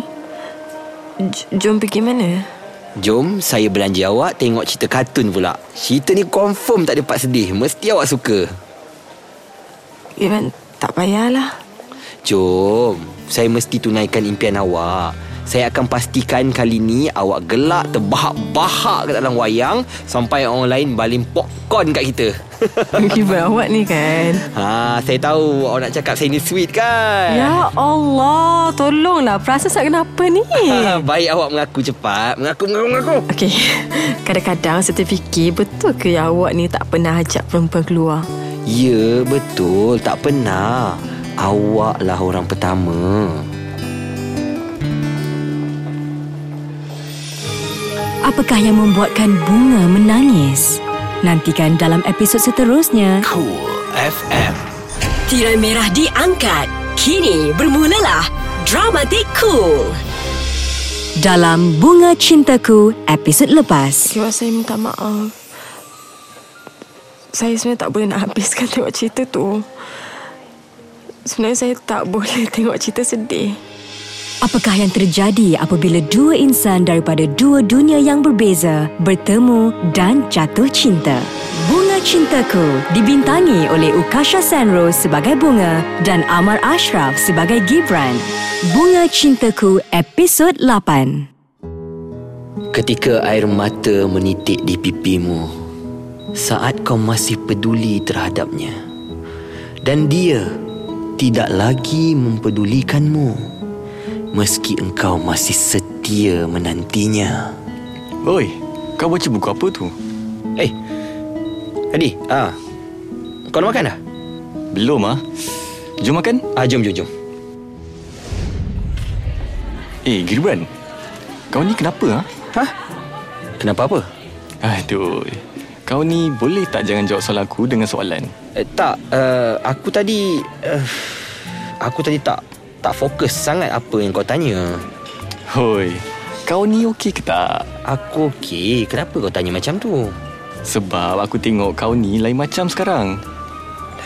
J- jom pergi mana? Jom, saya belanja awak tengok cerita kartun pula. Cerita ni confirm tak ada part sedih. Mesti awak suka. Iman, tak payahlah. Jom. Saya mesti tunaikan impian awak. Saya akan pastikan kali ni awak gelak terbahak-bahak ke dalam wayang sampai orang lain baling popcorn kat kita. Gibran, awak ni kan, ha, saya tahu awak nak cakap saya ni sweet kan. Ya Allah, tolonglah, perasaan saya kenapa ni? ha, Baik awak mengaku cepat. Mengaku, mengaku, mengaku. Okey. Kadang-kadang saya terfikir, betul ke awak ni tak pernah ajak perempuan keluar? Ya, betul, tak pernah. Awaklah orang pertama. Apakah yang membuatkan Bunga menangis? Nantikan dalam episod seterusnya. Kool F M. Tirai merah diangkat. Kini bermulalah Dramatikool. Dalam Bunga Cintaku, episod lepas. Kira saya minta maaf. Saya sebenarnya tak boleh nak habiskan tengok cerita tu. Sebenarnya saya tak boleh tengok cerita sedih. Apakah yang terjadi apabila dua insan daripada dua dunia yang berbeza bertemu dan jatuh cinta? Bunga Cintaku dibintangi oleh Ukasha Sanro sebagai Bunga dan Amar Ashraf sebagai Gibran. Bunga Cintaku, episod lapan. Ketika air mata menitik di pipimu, saat kau masih peduli terhadapnya, dan dia tidak lagi mempedulikanmu, meski engkau masih setia menantinya. Oi, kau baca buku apa tu? Eh, hey, Adi, ah, kau nak makan dah? Belum ah. Jom makan? Ah, jom, jom, jom. Eh, Gibran, kau ni kenapa ah? Ha? Kenapa apa? Aduh, kau ni boleh tak jangan jawab soalan aku dengan soalan? Eh, tak, uh, aku tadi... Uh, aku tadi tak... tak fokus sangat apa yang kau tanya. Hoi, kau ni okey ke tak? Aku okey. Kenapa kau tanya macam tu? Sebab aku tengok kau ni lain macam sekarang.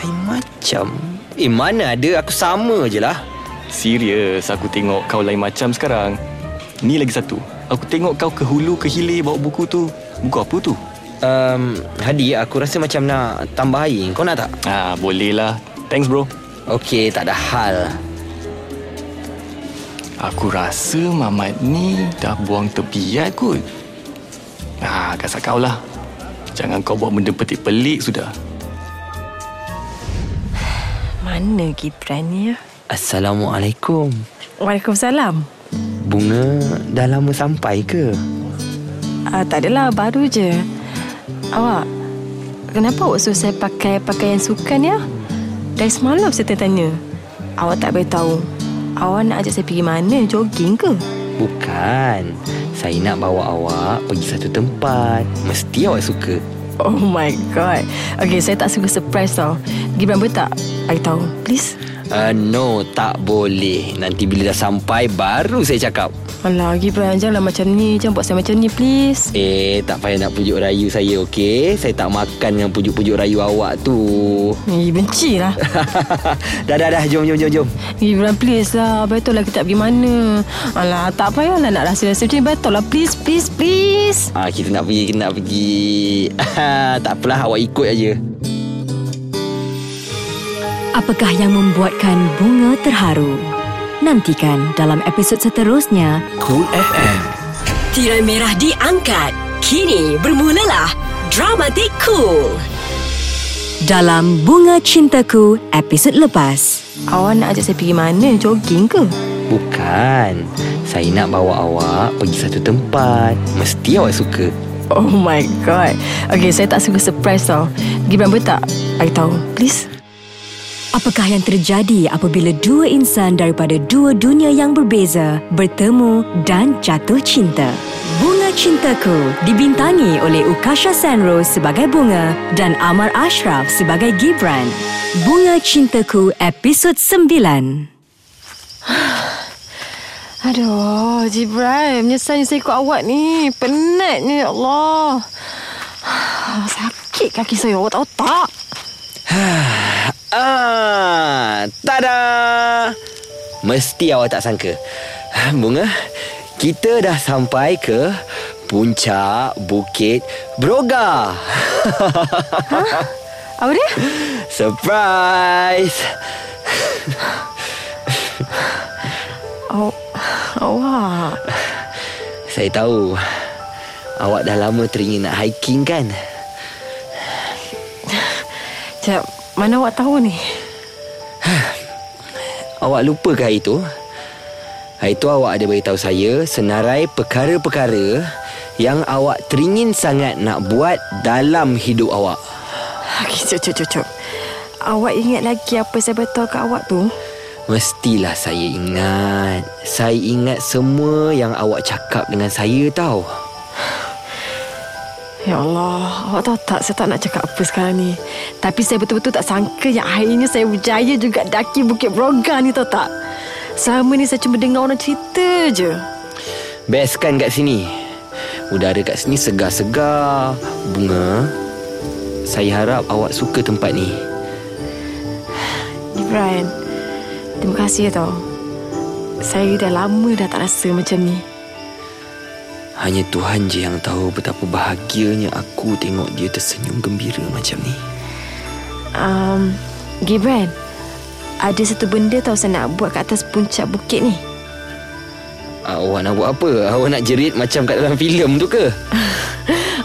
Lain macam? Eh, mana ada. Aku sama je lah. Serius, aku tengok kau lain macam sekarang. Ni lagi satu. Aku tengok kau ke hulu ke hilir bawa buku tu. Buku apa tu? Um, Hadi, aku rasa macam nak tambah air. Kau nak tak? Ah, boleh lah. Thanks bro. Okey, tak ada hal. Aku rasa Mamat ni dah buang tebiat kot. Ah, kasar kau lah. Jangan kau buat benda pelik-pelik sudah. mana Gibran ya? Assalamualaikum. Waalaikumsalam. Bunga dah lama sampai ke? Uh, tak adalah, baru je. Awak, kenapa awak suruh saya pakai pakaian sukan ya? Dari semalam saya tanya. Awak tak beritahu. Awak nak ajak saya pergi mana? Jogging ke? Bukan. Saya nak bawa awak pergi satu tempat. Mesti awak suka. Oh my god. Okay, saya tak suka surprise tau. Gibran boleh tak? I tahu. Please. Uh, no, tak boleh. Nanti bila dah sampai, baru saya cakap. Alah, Gibran, janganlah macam ni. Jangan buat saya macam ni, please. Eh, tak payah nak pujuk rayu saya, okey? Saya tak makan dengan pujuk-pujuk rayu awak tu. Eh, benci lah. Dah, dah, dah. Jom, jom, jom, jom. Gibran, please lah. Betul lah kita pergi mana. Alah, tak payahlah nak rasa-rasa macam ni. Betul lah. Please, please, please. Ah, kita nak pergi, kita nak pergi. Tak apalah, awak ikut aja. Apakah yang membuatkan Bunga terharu? Nantikan dalam episod seterusnya. Kool F M. Tirai merah diangkat. Kini bermulalah Dramatikool. Dalam Bunga Cintaku episod lepas. Awak nak ajak saya pergi mana? Jogging ke? Bukan. Saya nak bawa awak pergi satu tempat. Mesti awak suka. Oh my god. Okay, saya tak suka surprise tau. Gibran boleh tak? I tahu. Please. Apakah yang terjadi apabila dua insan daripada dua dunia yang berbeza bertemu dan jatuh cinta? Bunga Cintaku dibintangi oleh Ukasha Sanro sebagai Bunga dan Amar Ashraf sebagai Gibran. Bunga Cintaku episod sembilan. Aduh, Gibran, menyesalnya saya ikut awak ni. Penatnya, ya Allah. Sakit kaki saya, awak tahu tak? Ah, tada! Mesti awak tak sangka. Bunga, kita dah sampai ke puncak Bukit Broga. Hah? Apa dia? Surprise! Awak... Awak... Saya tahu. Awak dah lama teringin nak hiking kan? Sekejap. Mana awak tahu ni? Awak lupa ke hari tu? Hari tu awak ada beritahu saya senarai perkara-perkara yang awak teringin sangat nak buat dalam hidup awak. Okey, cuk, cuk, cuk. Awak ingat lagi apa saya beritahu kat awak tu? Mestilah saya ingat. Saya ingat semua yang awak cakap dengan saya tau. Ya Allah, awak tahu tak saya tak nak cakap apa sekarang ni. Tapi saya betul-betul tak sangka yang akhirnya saya berjaya juga daki Bukit Broga ni, tahu tak. Selama ni saya cuma dengar orang cerita je. Best kan kat sini? Udara kat sini segar-segar. Bunga, saya harap awak suka tempat ni. Gibran, terima kasih tau. Saya dah lama dah tak rasa macam ni. Hanya Tuhan je yang tahu betapa bahagianya aku tengok dia tersenyum gembira macam ni. Um, Gibran, ada satu benda tau saya nak buat kat atas puncak bukit ni. Awak nak buat apa? Awak nak jerit macam kat dalam filem tu ke?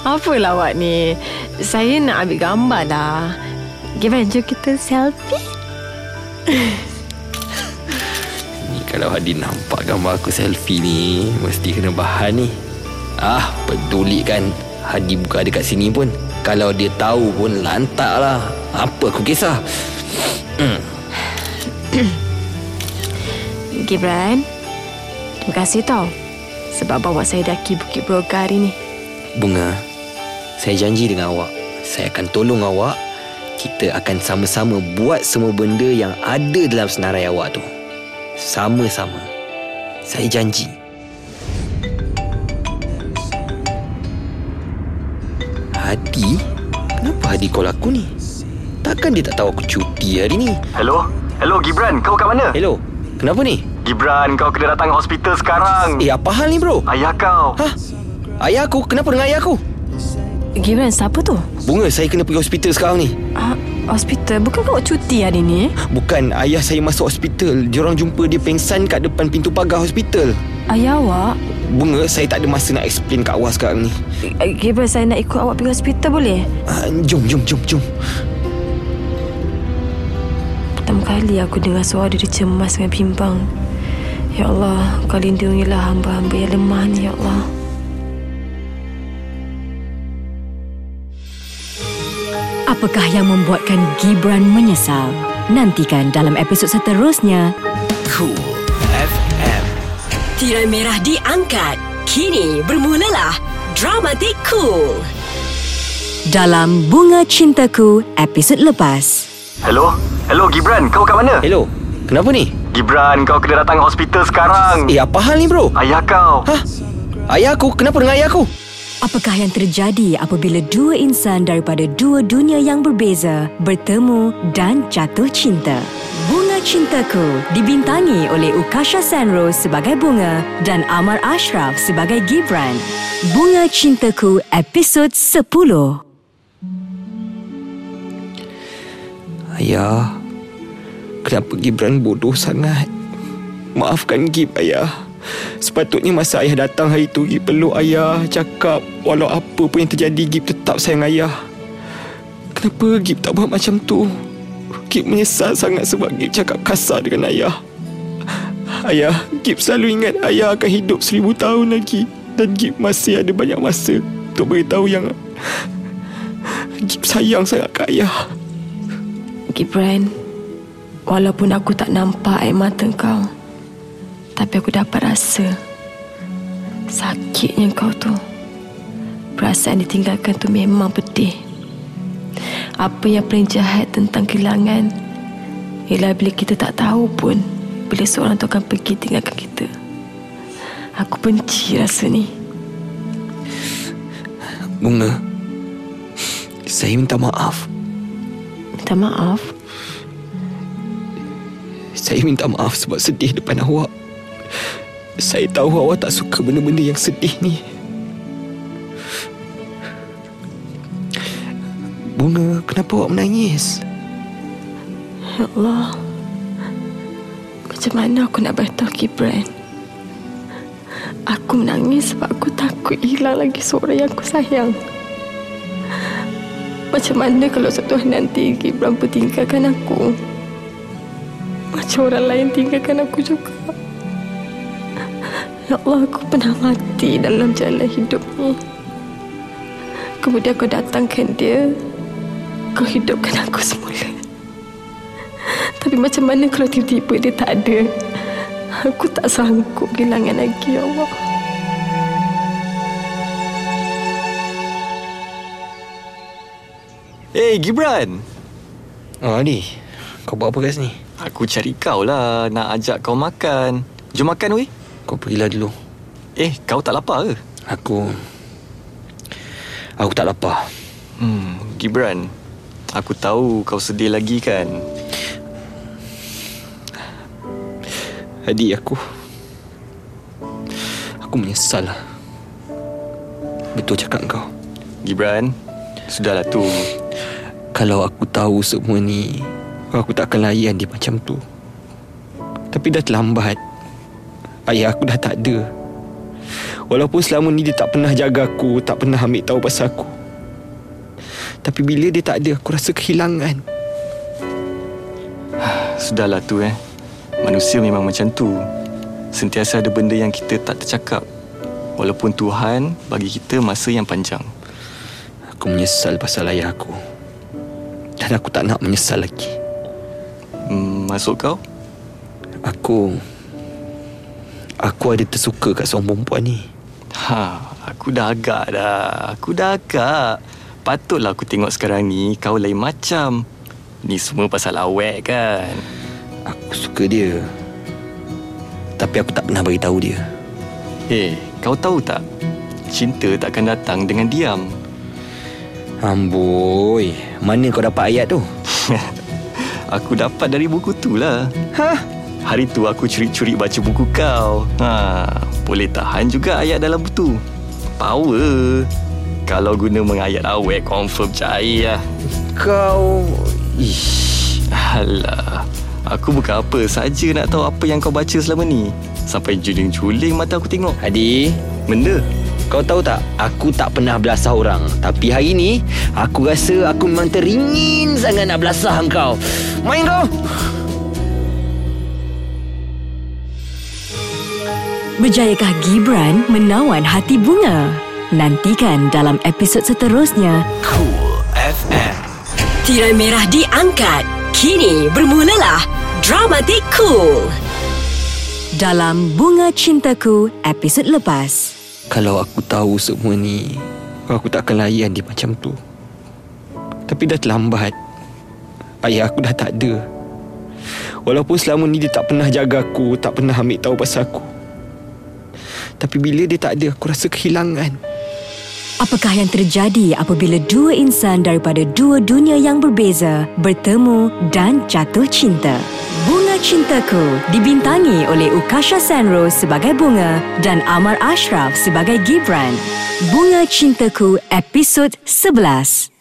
Apalah awak ni. Saya nak ambil gambar lah. Gibran, jom kita selfie. Ni kalau Hadi nampak gambar aku selfie ni, mesti kena bahan ni. Ah, peduli kan Hadi buka dekat sini pun. Kalau dia tahu pun lantaklah. Apa aku kisah. Gibran, terima kasih tau sebab bawa saya daki Bukit Broga hari ni. Bunga, saya janji dengan awak, saya akan tolong awak. Kita akan sama-sama buat semua benda yang ada dalam senarai awak tu. Sama-sama. Saya janji. Hadi? Kenapa Hadi call aku ni? Takkan dia tak tahu aku cuti hari ni? Hello? Hello Gibran, kau kat mana? Hello? Kenapa ni? Gibran, kau kena datang ke hospital sekarang. Eh, apa hal ni bro? Ayah kau. Hah? Ayah aku? Kenapa dengan ayah aku? Gibran, siapa tu? Bunga, saya kena pergi hospital sekarang ni. Ah, hospital? Bukan kau cuti hari ni? Bukan, ayah saya masuk hospital. Diorang jumpa dia pengsan kat depan pintu pagar hospital. Ayah awak? Bunga, saya tak ada masa nak explain kat awak sekarang ni. Gibran, saya nak ikut awak pergi hospital boleh? Uh, jom, jom, jom, jom. Enam kali aku dengar suara dia cemas dengan bimbang. Ya Allah, Kau lindungilah hamba-hamba yang lemah ni, Ya Allah. Apakah yang membuatkan Gibran menyesal? Nantikan dalam episod seterusnya. Kool F M. Tirai merah diangkat. Kini bermulalah Dramatikool. Dalam Bunga Cintaku, episod lepas. Hello? Hello Gibran, kau kat mana? Hello, kenapa ni? Gibran, kau kena datang hospital sekarang. Eh, apa hal ni bro? Ayah kau. Hah? Ayah aku? Kenapa dengan ayah aku? Apakah yang terjadi apabila dua insan daripada dua dunia yang berbeza bertemu dan jatuh cinta? Bunga Cintaku dibintangi oleh Ukasha Sanro sebagai Bunga dan Amar Ashraf sebagai Gibran. Bunga Cintaku episod sepuluh. Ayah, kenapa Gibran bodoh sangat? Maafkan Gib, ayah. Sepatutnya masa ayah datang hari tu, Gib peluk ayah, cakap walau apa pun yang terjadi, Gib tetap sayang ayah. Kenapa Gib tak buat macam tu? Gib menyesal sangat sebab Gib cakap kasar dengan ayah. Ayah, Gib selalu ingat ayah akan hidup seribu tahun lagi, dan Gib masih ada banyak masa untuk beritahu yang Gib sayang sangat kat ayah. Gibran, walaupun aku tak nampak air mata kau, tapi aku dapat rasa sakitnya kau tu. Perasaan ditinggalkan tu memang pedih. Apa yang paling jahat tentang kehilangan ialah bila kita tak tahu pun bila seorang tu akan pergi tinggalkan kita. Aku benci rasa ni. Bunga, saya minta maaf. Minta maaf? Saya minta maaf sebab sedih depan awak. Saya tahu awak tak suka benda-benda yang sedih ni. Bunga, kenapa awak menangis? Ya Allah, macam mana aku nak beritahu Gibran? Aku menangis sebab aku takut hilang lagi seorang yang aku sayang. Macam mana kalau suatu hari nanti Gibran pun tinggalkan aku, macam orang lain tinggalkan aku juga? Ya Allah, aku pernah mati dalam jalan hidup ni. Kemudian kau datangkan dia, kau hidupkan aku semula. Tapi macam mana kalau tiba-tiba dia tak ada? Aku tak sanggup kehilangan lagi, Ya Allah. Eh, hey, Gibran. Oh, Adi, kau buat apa kat sini? Aku cari kau lah, nak ajak kau makan. Jom makan weh. Kau pergilah dulu. Eh, kau tak lapar ke? Aku Aku tak lapar. Hmm, Gibran, aku tahu kau sedih lagi kan. Adik aku Aku menyesal lah. Betul cakap kau, Gibran. Sudahlah tu. Kalau aku tahu semua ni, aku tak akan layan dia macam tu. Tapi dah terlambat. Ayah aku dah tak ada. Walaupun selama ni dia tak pernah jaga aku, tak pernah ambil tahu pasal aku, tapi bila dia tak ada, aku rasa kehilangan. Sudahlah tu eh. Manusia memang macam tu. Sentiasa ada benda yang kita tak tercakap, walaupun Tuhan bagi kita masa yang panjang. Aku menyesal pasal ayah aku, dan aku tak nak menyesal lagi. hmm, Maksud kau? Aku Aku ada tersuka kat seorang perempuan ni. Ha, aku dah agak dah. Aku dah agak. Patutlah aku tengok sekarang ni kau lain macam. Ni semua pasal awek kan. Aku suka dia, tapi aku tak pernah beritahu dia. Eh, hey, kau tahu tak? Cinta takkan datang dengan diam. Amboi, mana kau dapat ayat tu? Aku dapat dari buku tu lah. Hah? Hari tu aku curi-curi baca buku kau. Ha, boleh tahan juga ayat dalam buku. Power. Kalau guna mengayat awet, confirm cair lah. Kau... Ish. Alah, aku bukan apa saja nak tahu apa yang kau baca selama ni. Sampai juling-juling mata aku tengok. Hadi, benda. Kau tahu tak, aku tak pernah belasah orang. Tapi hari ni, aku rasa aku memang teringin sangat nak belasah kau. Main kau. Berjayakah Gibran menawan hati Bunga? Nantikan dalam episod seterusnya. Kool F M. Tirai merah diangkat. Kini bermulalah Dramatikool. Dalam Bunga Cintaku episod lepas. Kalau aku tahu semua ni, aku tak akan layan dia macam tu. Tapi dah terlambat. Ayah aku dah tak ada. Walaupun selama ni dia tak pernah jaga aku, tak pernah ambil tahu pasal aku. Tapi bila dia tak ada, aku rasa kehilangan. Apakah yang terjadi apabila dua insan daripada dua dunia yang berbeza bertemu dan jatuh cinta? Bunga Cintaku dibintangi oleh Ukasha Sanro sebagai Bunga dan Amar Ashraf sebagai Gibran. Bunga Cintaku episod sebelas.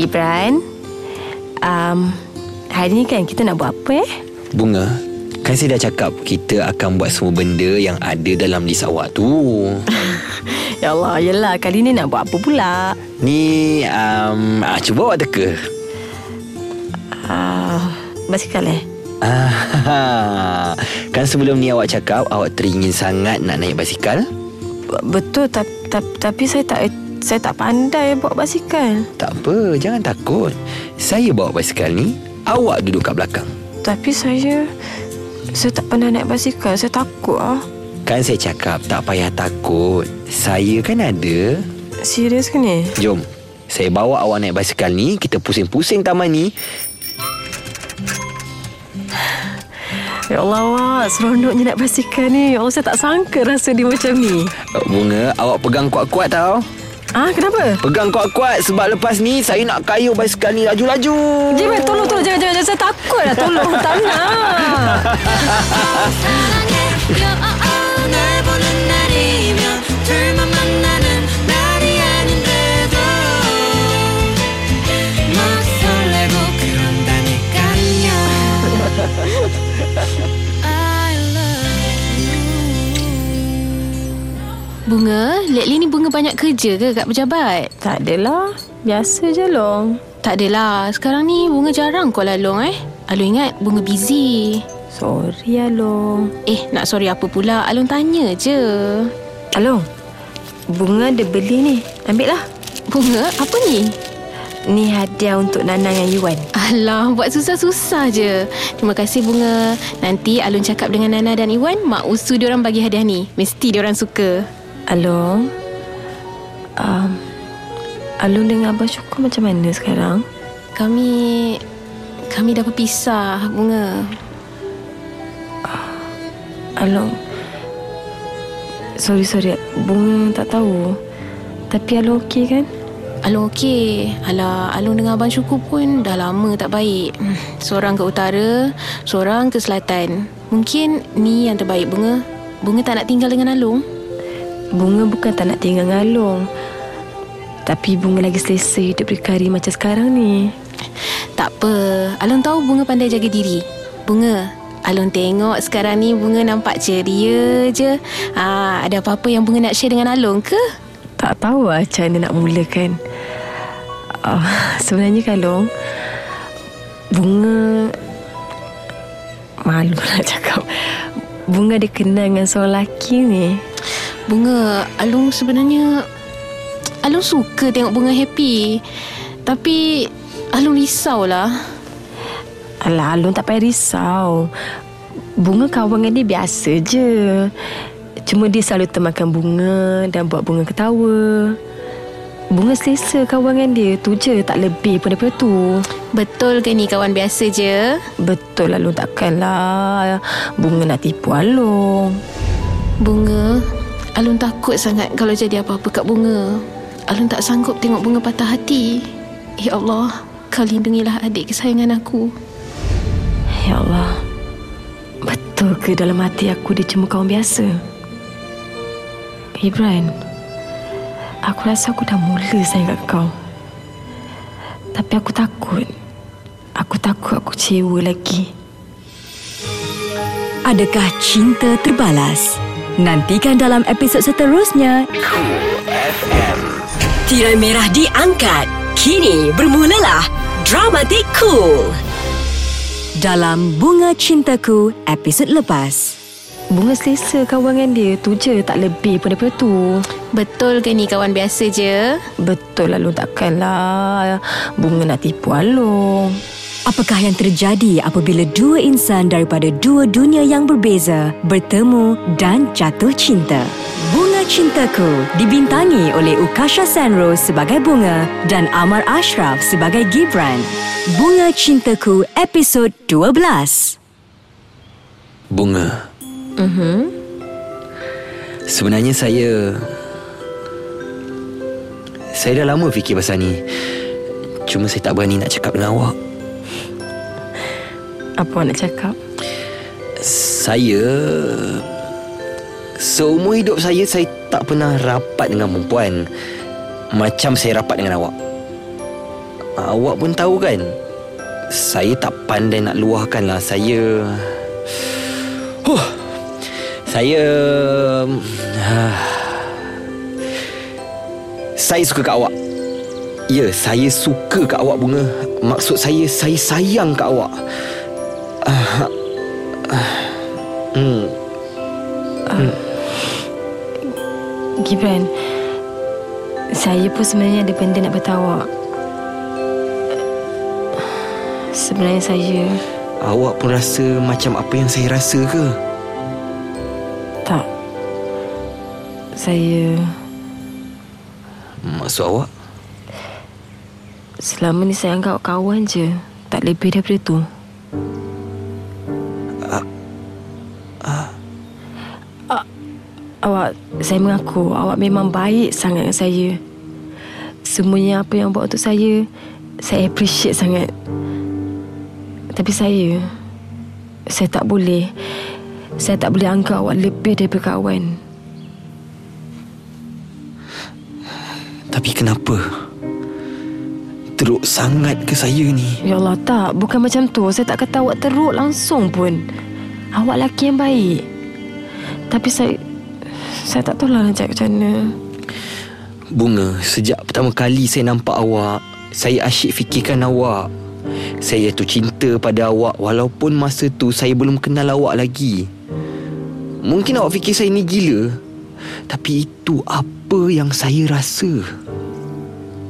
Gibran, um, hari ni kan kita nak buat apa eh? Bunga, kan saya dah cakap kita akan buat semua benda yang ada dalam list awak tu. Ya Allah, yelah, kali ni nak buat apa pula? Ni, um, ah, cuba awak teka. Ah, basikal eh? Ah, kan sebelum ni awak cakap awak teringin sangat nak naik basikal? Betul, ta- ta- tapi saya tak... Saya tak pandai bawa basikal. Tak apa, jangan takut. Saya bawa basikal ni, awak duduk kat belakang. Tapi saya Saya tak pernah naik basikal. Saya takut ah. Kan saya cakap tak payah takut. Saya kan ada. Serius ke ni? Jom, saya bawa awak naik basikal ni. Kita pusing-pusing taman ni. Ya Allah, awak seronoknya naik basikal ni. Ya Allah, saya tak sangka rasa dia macam ni. Bunga, awak pegang kuat-kuat tau. Ah, kenapa? Pegang kuat-kuat sebab lepas ni saya nak kayuh basikal ni laju-laju. Jimat, tolong, tolong, jangan, jangan, jangan. Saya takut lah, tolong, tak nak. Bunga, lately ni Bunga banyak kerja ke kat pejabat? Tak adalah. Biasa je, Long. Tak adalah. Sekarang ni Bunga jarang call Long eh. Along ingat Bunga busy. Sorry, Along. Eh, nak sorry apa pula? Along tanya je. Along, Bunga ada beli ni. Ambil lah. Bunga, apa ni? Ni hadiah untuk Nanang dan Yuan. Alah, buat susah-susah je. Terima kasih, Bunga. Nanti Along cakap dengan Nana dan Yuan, mak usu diorang bagi hadiah ni. Mesti diorang suka. Along, um, Along dengan Abang Syukur macam mana sekarang? Kami Kami dah berpisah, Bunga. uh, Along, Sorry sorry, Bunga tak tahu. Tapi Along okey kan? Along okey. Alah, Along dengan Abang Syukur pun dah lama tak baik. Seorang ke utara, seorang ke selatan. Mungkin ni yang terbaik, Bunga. Bunga tak nak tinggal dengan Along. Bunga bukan tak nak tinggal dengan Along, tapi Bunga lagi selesa hidup berkari macam sekarang ni. Tak apa, Along tahu Bunga pandai jaga diri. Bunga, Along tengok sekarang ni Bunga nampak ceria je. Ha, ada apa-apa yang Bunga nak share dengan Along ke? Tak tahu lah macam mana nak mulakan. Oh, sebenarnya kan Along, Bunga malu nak cakap. Bunga dia kenal dengan seorang lelaki ni. Bunga, Along sebenarnya Along suka tengok Bunga happy. Tapi Along risaulah. Alah, Along tak payah risau. Bunga kawan dengan dia biasa je. Cuma dia selalu temankan Bunga dan buat Bunga ketawa. Bunga selesa kawan dengan dia. Tu je, tak lebih pun daripada tu. Betul ke ni kawan biasa je? Betul, Along takkanlah Bunga nak tipu Along. Bunga, Along takut sangat kalau jadi apa-apa kat Bunga. Along tak sanggup tengok Bunga patah hati. Ya Allah, kau lindungilah adik kesayangan aku. Ya Allah, betul ke dalam hati aku dia cuma kawan biasa? Gibran, aku rasa aku dah mula sayang kat kau. Tapi aku takut. Aku takut aku kecewa lagi. Adakah cinta terbalas? Nantikan dalam episod seterusnya. Kool F M. Tirai merah diangkat. Kini bermulalah Dramatikool. dalam Bunga Cintaku episod lepas. Bunga selesa kawan dengan dia tu je, tak lebih pun daripada tu. Betul ke ni kawan biasa je? Betul lah Long, takkanlah Bunga nak tipu Long. Apakah yang terjadi apabila dua insan daripada dua dunia yang berbeza bertemu dan jatuh cinta? Bunga Cintaku dibintangi oleh Ukasha Sanro sebagai Bunga dan Amar Ashraf sebagai Gibran. Bunga Cintaku episod dua belas. Bunga. Mm-hmm. Sebenarnya saya Saya dah lama fikir pasal ni. Cuma saya tak berani nak cakap dengan awak. Apa nak cakap? Saya Seumur hidup saya, saya tak pernah rapat dengan perempuan macam saya rapat dengan awak. Awak pun tahu kan, saya tak pandai nak luahkan lah. Saya Huh Saya uh, Saya suka kat awak. Ya, saya suka kat awak Bunga. Maksud saya, saya sayang kat awak. uh, uh, hmm. Uh, Gibran, saya pun sebenarnya ada benda nak beritahu awak. Sebenarnya saya... Awak pun rasa macam apa yang saya rasa ke? Saya... Maksud awak? Selama ni saya anggap kawan je, tak lebih daripada tu. uh, uh. Uh, Awak, saya mengaku awak memang baik sangat dengan saya. Semuanya apa yang buat untuk saya, saya appreciate sangat. Tapi saya Saya tak boleh Saya tak boleh anggap awak lebih daripada kawan. Tapi kenapa? Teruk sangat ke saya ni? Ya Allah, tak. Bukan macam tu. Saya tak kata awak teruk langsung pun. Awak lelaki yang baik. Tapi saya... Saya tak tahu lah nak cakap macam mana. Bunga, sejak pertama kali saya nampak awak, saya asyik fikirkan awak. Saya tu cinta pada awak walaupun masa tu saya belum kenal awak lagi. Mungkin awak fikir saya ni gila. Tapi itu apa yang saya rasa.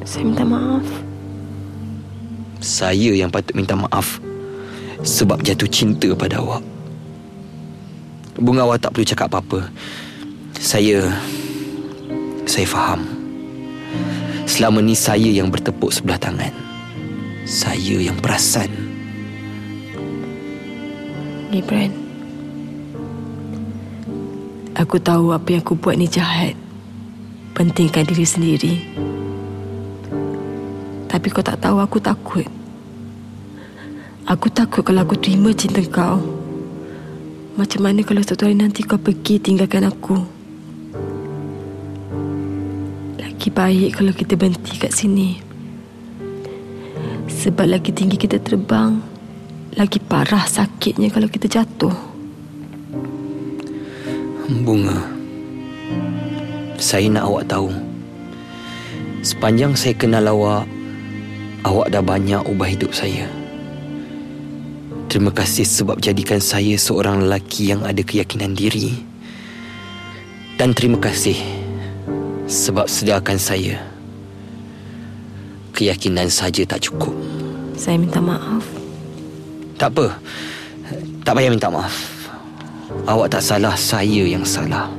Saya minta maaf. Saya yang patut minta maaf sebab jatuh cinta pada awak. Bunga, awak tak perlu cakap apa-apa. Saya Saya faham. Selama ni saya yang bertepuk sebelah tangan. Saya yang perasan. Gibran, aku tahu apa yang aku buat ni jahat. Pentingkan diri sendiri. Tapi kau tak tahu aku takut. Aku takut kalau aku terima cinta kau, macam mana kalau satu hari nanti kau pergi tinggalkan aku. Lagi baik kalau kita berhenti kat sini. Sebab lagi tinggi kita terbang, lagi parah sakitnya kalau kita jatuh. Bunga, saya nak awak tahu, sepanjang saya kenal awak, awak dah banyak ubah hidup saya. Terima kasih sebab jadikan saya seorang lelaki yang ada keyakinan diri. Dan terima kasih sebab sediakan saya. Keyakinan saja tak cukup. Saya minta maaf. Tak apa, tak payah minta maaf. Awak tak salah, saya yang salah.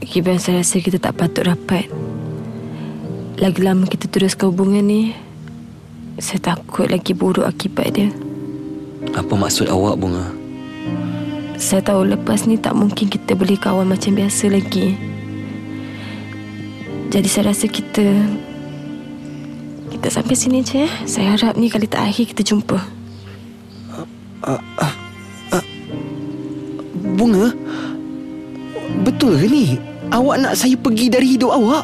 Gibran, saya rasa kita tak patut rapat. Lagi lama kita teruskan hubungan ni, saya takut lagi buruk akibat dia. Apa maksud awak, Bunga? Saya tahu lepas ni tak mungkin kita boleh kawan macam biasa lagi. Jadi saya rasa kita Kita sampai sini je. Saya harap ni kali terakhir kita jumpa. uh, uh, uh. Bunga, betul ke ni? Awak nak saya pergi dari hidup awak?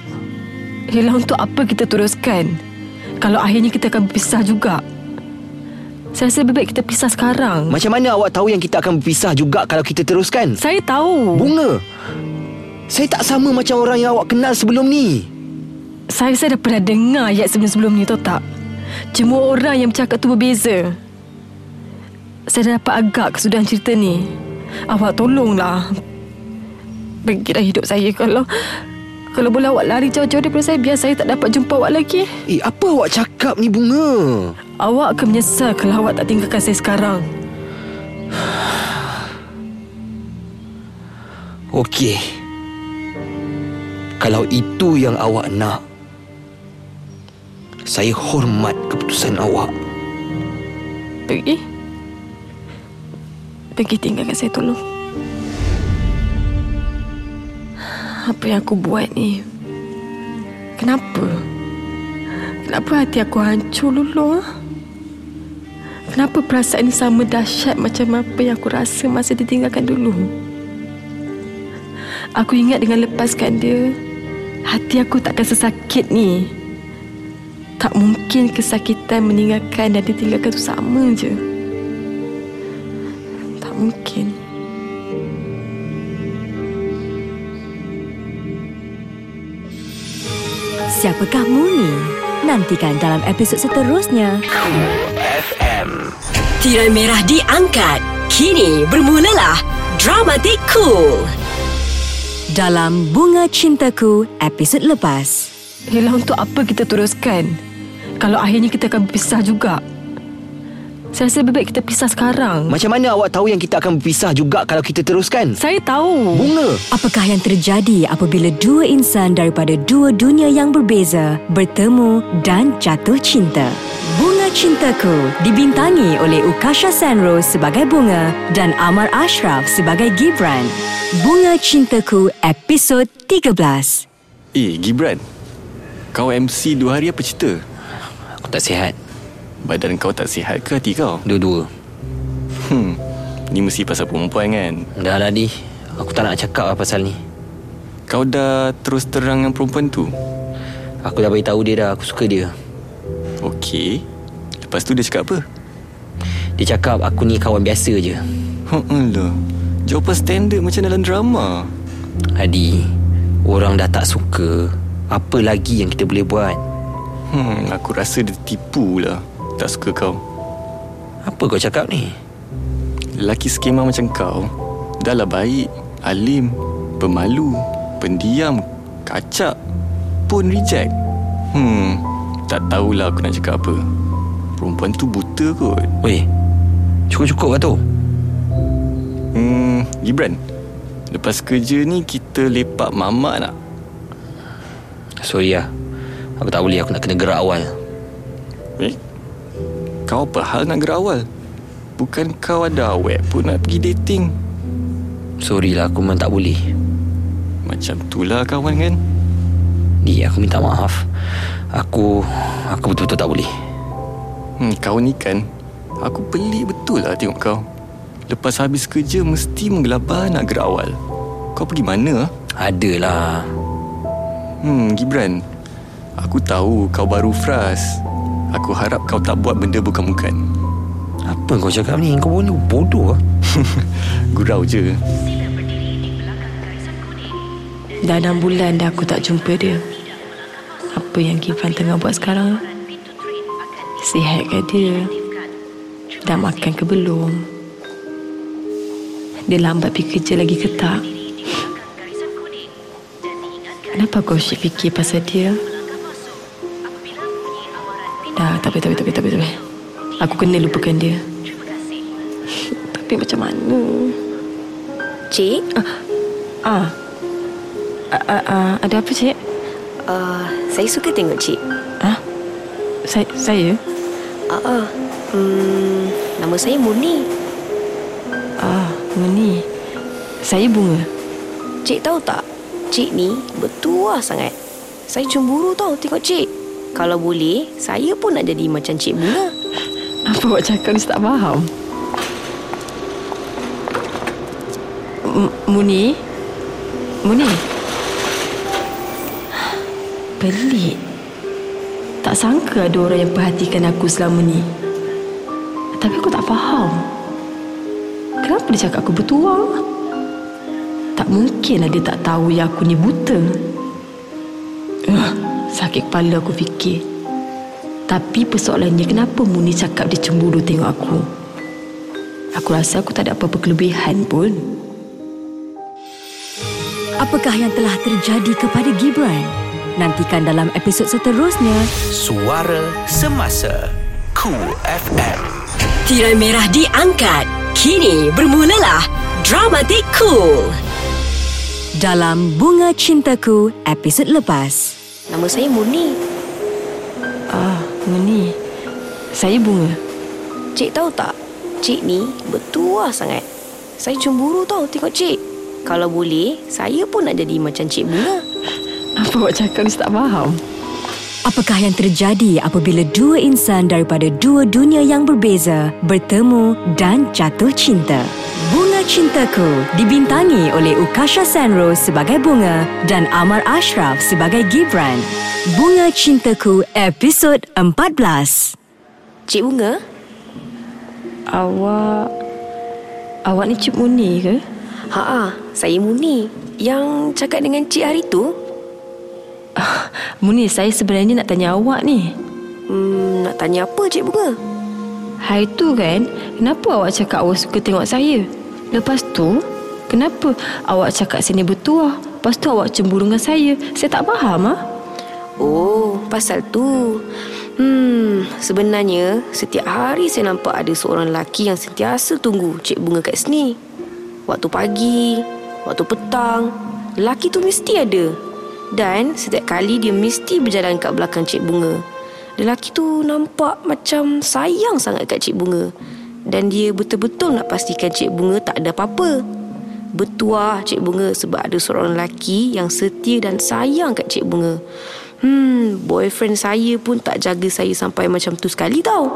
Yelah, untuk apa kita teruskan kalau akhirnya kita akan berpisah juga? Saya rasa lebih baik kita pisah sekarang. Macam mana awak tahu yang kita akan berpisah juga kalau kita teruskan? Saya tahu. Bunga, saya tak sama macam orang yang awak kenal sebelum ni. Saya, saya dah pernah dengar ayat sebelum-sebelum ni, tahu tak? Cuma orang yang bercakap tu berbeza. saya dah dapat agak kesudahan cerita ni. Awak tolonglah pergi dari hidup saya. Kalau Kalau boleh awak lari jauh-jauh daripada saya, biar saya tak dapat jumpa awak lagi. Eh, apa awak cakap ni, Bunga? Awak akan menyesal kalau awak tak tinggalkan saya sekarang. Okey, kalau itu yang awak nak, saya hormat keputusan awak. Pergi. Pergi tinggalkan saya, tolong. Apa yang aku buat ni? Kenapa? Kenapa hati aku hancur luluh? Kenapa perasaan ini sama dahsyat macam apa yang aku rasa masa ditinggalkan dulu? Aku ingat dengan lepaskan dia, hati aku takkan sesakit ni. Tak mungkin kesakitan meninggalkan dan ditinggalkan itu sama je. Tak mungkin. Siapa kamu ni? Nantikan dalam episod seterusnya. F M. Tirai merah diangkat. Kini bermulalah Dramatikool. Dalam Bunga Cintaku, episod lepas. Yelah, untuk apa kita teruskan kalau akhirnya kita akan berpisah juga? Saya rasa lebih baik kita pisah sekarang. Macam mana awak tahu yang kita akan berpisah juga kalau kita teruskan? Saya tahu, Bunga. Apakah yang terjadi apabila dua insan daripada dua dunia yang berbeza bertemu dan jatuh cinta? Bunga Cintaku dibintangi oleh Ukasha Sanro sebagai Bunga dan Amar Ashraf sebagai Gibran. Bunga Cintaku episod tiga belas. Eh, Gibran, kau M C dua hari apa cerita? Aku tak sihat. Badan kau tak sihat ke hati kau? Dua-dua. Hmm, ni mesti pasal perempuan kan? Dah lah ni, aku tak nak cakap lah pasal ni. Kau dah terus terang dengan perempuan tu? Aku dah beritahu dia dah, aku suka dia. Okey, lepas tu dia cakap apa? Dia cakap aku ni kawan biasa je. Ha lah, jawapan standard macam dalam drama. Adi, orang dah tak suka, apa lagi yang kita boleh buat? Hmm, aku rasa dia tipu lah. Tak suka kau. Apa kau cakap ni? Lelaki skema macam kau dah lah baik, alim, pemalu, pendiam, kacak, pun reject. Hmm, tak tahulah aku nak cakap apa. Perempuan tu buta kot. Weh, cukup-cukup lah tu. Hmm, Gibran, lepas kerja ni kita lepak mamak nak? Sorry lah, aku tak boleh. Aku nak kena gerak awal. Eh, kau apa hal nak gerak awal? Bukan kau ada awet pun nak pergi dating? Sorry lah, aku memang tak boleh. Macam itulah kawan kan? Ni, aku minta maaf. Aku Aku betul-betul tak boleh. Hmm, kau ni kan, aku pelik betul lah tengok kau. Lepas habis kerja mesti menggelabah nak gerak awal. Kau pergi mana? Adalah. Hmm, Gibran, aku tahu kau baru fras. Aku harap kau tak buat benda bukan-bukan. Apa kau cakap ni? Kau bodoh bodoh ah. Gurau je. Dah enam bulan dah aku tak jumpa dia. Apa yang Gibran tengah buat sekarang? Sihat ke dia? Dah makan ke belum? Dia lambat pergi kerja lagi ke tak? Kenapa kau asyik fikir pasal dia? Dah, tak boleh, tak boleh, tak boleh. Aku kena lupakan dia. Tapi macam mana? Cik? Ah, ah. Ah, ah, ah. Ada apa, Cik? Uh, saya suka tengok Cik. Ah? Saya? Saya? Ah, ah. Hmm, nama saya Murni. Ah. Murni. Saya Bunga. Cik tahu tak, Cik ni bertuah sangat. Saya cemburu tau tengok Cik. Kalau boleh, saya pun nak jadi macam Cik Bunga. Apa awak cakap ni, tak faham? M- Murni? Murni? Pelik. Tak sangka ada orang yang perhatikan aku selama ni. Tapi aku tak faham. Kenapa dia cakap aku bertuang? Tak mungkinlah dia tak tahu yang aku ni buta. Uh, sakit kepala aku fikir. Tapi persoalannya, kenapa Murni cakap dia cemburu tengok aku? Aku rasa aku tak ada apa-apa kelebihan pun. Apakah yang telah terjadi kepada Gibran? Nantikan dalam episod seterusnya. Suara Semasa Kool F M. Tirai merah diangkat. Kini bermulalah Dramatikool dalam Bunga Cintaku episod lepas. Nama saya Murni. Ah, Murni. Saya Bunga. Cik tahu tak? Cik ni bertuah sangat. Saya cemburu tau tengok cik. Kalau boleh, saya pun nak jadi macam cik Bunga. Apa awak cakap ni tak faham? Apakah yang terjadi apabila dua insan daripada dua dunia yang berbeza bertemu dan jatuh cinta? Bunga Cintaku dibintangi oleh Ukasha Sanro sebagai Bunga dan Amar Ashraf sebagai Gibran. Bunga Cintaku episod empat belas. Cik Bunga? Awak... Awak ni Cik Muni ke? Haa, saya Muni. Yang cakap dengan cik hari tu? Ah, Muni, saya sebenarnya nak tanya awak ni. Hmm, nak tanya apa Cik Bunga? Hari tu kan, kenapa awak cakap awak suka tengok saya? Lepas tu, kenapa awak cakap saya ni bertuah? Lepas tu awak cemburu dengan saya. Saya tak faham ah. Oh, pasal tu. Hmm, sebenarnya setiap hari saya nampak ada seorang lelaki yang sentiasa tunggu Cik Bunga kat sini. Waktu pagi, waktu petang, lelaki tu mesti ada. Dan setiap kali dia mesti berjalan kat belakang Cik Bunga. Lelaki tu nampak macam sayang sangat kat Cik Bunga. Dan dia betul-betul nak pastikan Cik Bunga tak ada apa-apa. Bertuah Cik Bunga sebab ada seorang lelaki yang setia dan sayang kat Cik Bunga. Hmm, boyfriend saya pun tak jaga saya sampai macam tu sekali tau.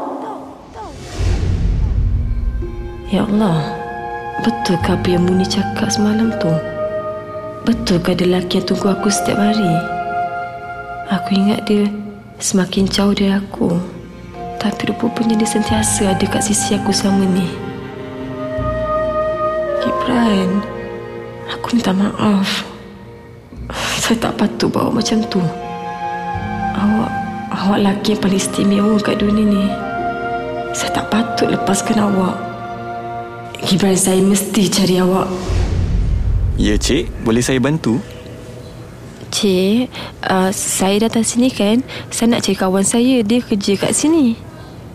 Ya Allah, betul ke apa yang Muni cakap semalam tu? Betul ke ada lelaki yang tunggu aku setiap hari? Aku ingat dia semakin jauh dari aku, tapi rupanya dia sentiasa ada kat sisi aku selama ni. Gibran, aku minta maaf. Saya tak patut bawa macam tu. Awak, awak lelaki yang paling istimewa kat dunia ni. Saya tak patut lepaskan awak. Gibran, saya mesti cari awak. Ya, cik. Boleh saya bantu? Cik, uh, saya datang sini kan, saya nak cari kawan saya. Dia kerja kat sini.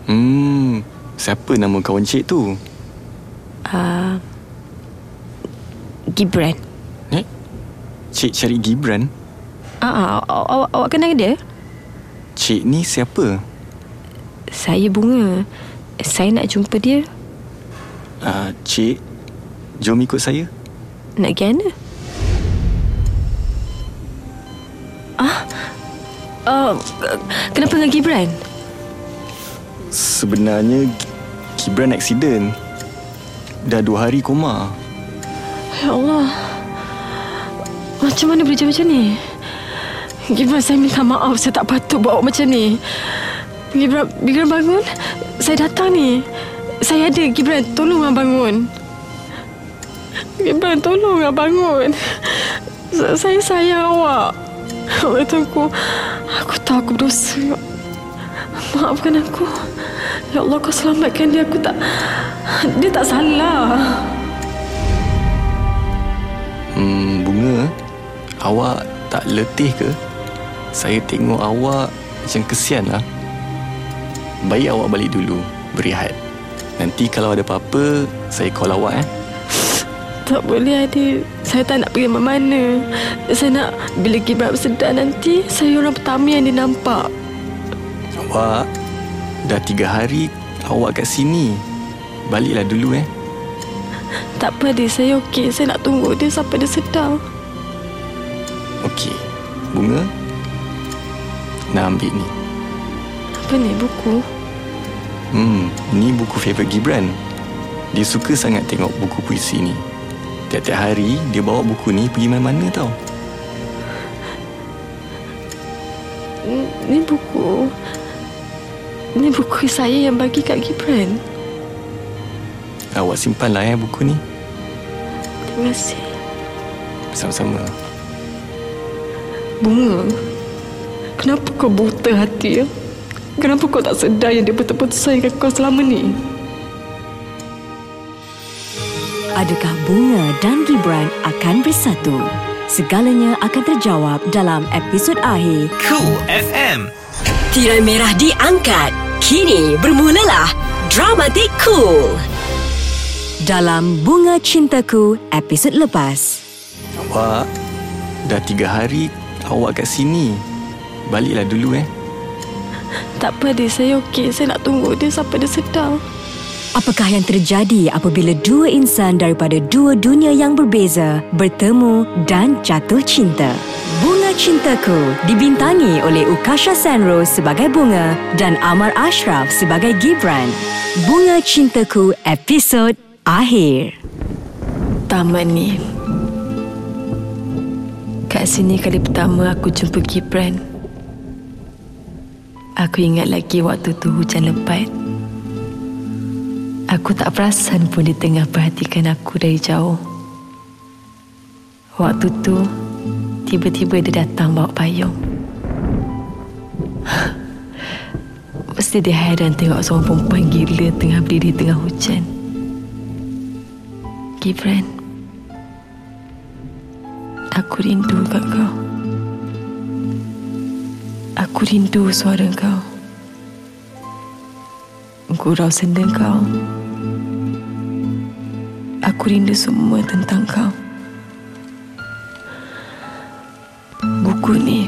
Hmm, siapa nama kawan cik tu? Uh, Gibran. Eh? Cik cari Gibran? Ah, awak, awak kenal dia? Cik ni siapa? Saya Bunga. Saya nak jumpa dia. Uh, cik, jom ikut saya. Nak pergi mana? Ah, uh, kenapa dengan Gibran? Sebenarnya, Gibran aksiden. Dah dua hari koma. Ya Allah. Macam mana boleh macam ni? Gibran, saya minta maaf. Saya tak patut buat macam ni. Gibran, Gibran bangun. Saya datang ni. Saya ada, Gibran. Tolonglah bangun. Gibran, tolonglah bangun. Saya sayang awak. Oleh Tuhanku, aku tahu aku berdosa. Maafkan aku. Ya Allah, kau selamatkan dia. Aku tak... Dia tak salah. Hmm, Bunga, awak tak letih ke? Saya tengok awak macam kesian lah. Baik awak balik dulu, berehat. Nanti kalau ada apa-apa, saya call awak eh. Tak boleh adik. Saya tak nak pergi mana-mana. Saya nak bila Gibran bersedar nanti, saya orang pertama yang dia nampak. Awak, dah tiga hari awak kat sini. Baliklah dulu eh. Tak apa adik, saya okey. Saya nak tunggu dia sampai dia sedar. Okey. Bunga, nak ambil ni. Apa ni, buku? Hmm, ni buku favourite Gibran. Dia suka sangat tengok buku puisi ni. Tiap-tiap hari dia bawa buku ni pergi mana-mana tau. Ni buku. Ni buku saya yang bagi kat Gibran. Awak simpanlah eh buku ni. Terima kasih. Sama-sama. Bunga, kenapa kau buta hati ya? Kenapa kau tak sedar yang dia betul-betul sayang kau selama ni? Adakah Bunga dan Gibran akan bersatu? Segalanya akan terjawab dalam episod akhir Kool F M. Tirai merah diangkat. Kini bermulalah Dramatikool dalam Bunga Cintaku episod lepas. Awak dah tiga hari awak kat sini. Baliklah dulu eh. Tak apa dia, saya okey. Saya nak tunggu dia sampai dia sedar. Apakah yang terjadi apabila dua insan daripada dua dunia yang berbeza bertemu dan jatuh cinta? Bunga Cintaku dibintangi oleh Ukasha Sanro sebagai Bunga dan Amar Ashraf sebagai Gibran. Bunga Cintaku episod akhir. Taman ni. Kat sini kali pertama aku jumpa Gibran. Aku ingat lagi waktu tu hujan lebat. Aku tak perasan pun dia tengah perhatikan aku dari jauh. Waktu tu, tiba-tiba dia datang bawa payung. Mesti dia hairan tengok seorang perempuan gila tengah berdiri tengah hujan. Gibran, aku rindu kat kau. Aku rindu suara kau. Gurau senda kau. Aku rindu semua tentang kau. Buku ni,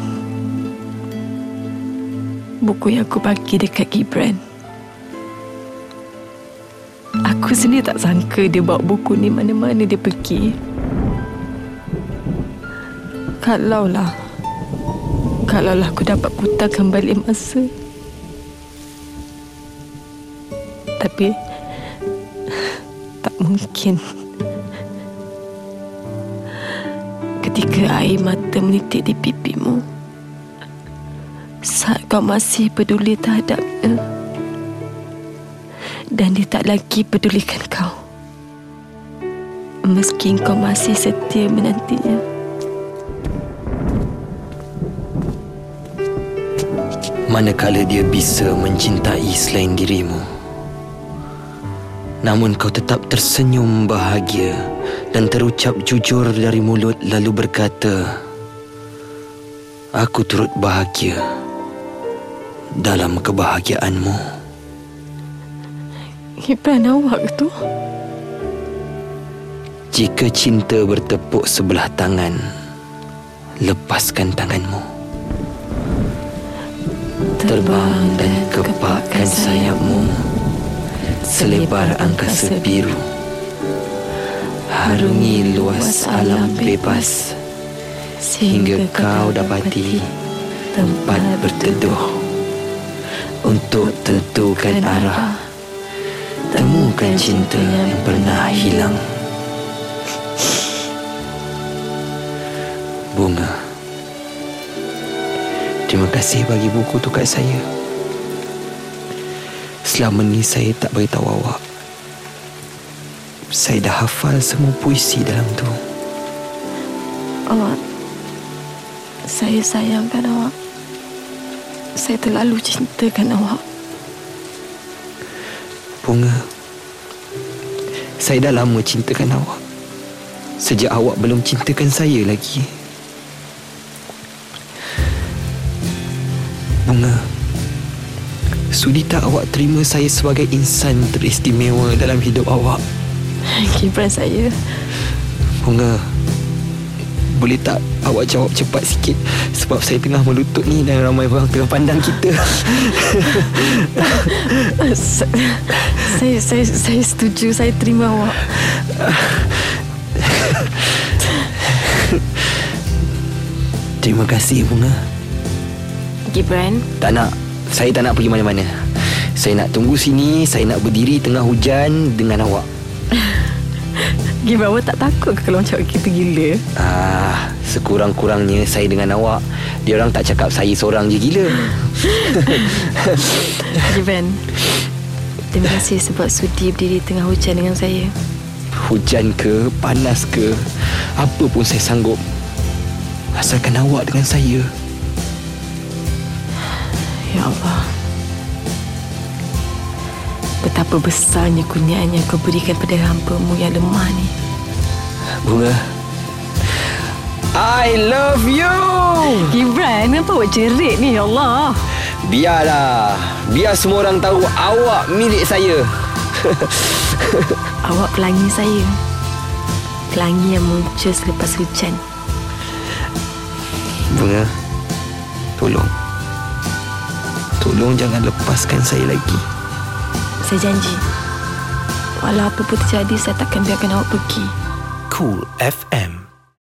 buku yang aku bagi dekat Gibran. Aku sendiri tak sangka dia bawa buku ni mana-mana dia pergi. Kalaulah Kalaulah aku dapat putarkan balik masa. Tapi tak mungkin. Ketika air mata menitik di pipimu, saat kau masih peduli terhadapnya dan dia tak lagi pedulikan kau, meski kau masih setia menantinya. Manakala dia bisa mencintai selain dirimu, namun kau tetap tersenyum bahagia dan terucap jujur dari mulut lalu berkata, "Aku turut bahagia dalam kebahagiaanmu." Gibran, awak tu? Jika cinta bertepuk sebelah tangan, lepaskan tanganmu. Terbang dan kepakkan sayapmu selebar angkasa biru, harungi luas alam bebas hingga kau dapati tempat berteduh. Untuk tentukan arah, temukan cinta yang pernah hilang. Bunga, terima kasih bagi buku tu kat saya. Selama ni saya tak beritahu awak. Saya dah hafal semua puisi dalam tu. Awak, saya sayangkan awak. Saya terlalu cintakan awak. Bunga, saya dah lama cintakan awak. Sejak awak belum cintakan saya lagi. Bunga, sudi tak awak terima saya sebagai insan teristimewa dalam hidup awak? Gibran, saya... Bunga, boleh tak awak jawab cepat sikit? Sebab saya tengah melutut ni dan ramai orang tengah pandang kita. saya, saya, saya setuju. Saya terima awak. Terima kasih, Bunga. Gibran? Tak nak. Saya tak nak pergi mana-mana. Saya nak tunggu sini. Saya nak berdiri tengah hujan dengan awak. Gibran, awak tak takut ke kalau macam kita gila? Ah, sekurang-kurangnya saya dengan awak. Dia orang tak cakap saya seorang je gila. Gibran, terima kasih sebab sudi berdiri tengah hujan dengan saya. Hujan ke, panas ke, apa pun saya sanggup asalkan awak dengan saya. Ya Allah, betapa besarnya kurniaan yang kau berikan pada hambamu yang lemah ni. Bunga, I love you. Gibran, kenapa awak jerit ni, ya Allah? Biarlah. Biar semua orang tahu awak milik saya. Awak pelangi saya. Pelangi yang muncul selepas hujan. Bunga, tolong. Tolong jangan lepaskan saya lagi. Saya janji. Walau apa pun terjadi, saya takkan biarkan awak pergi. Kool F M.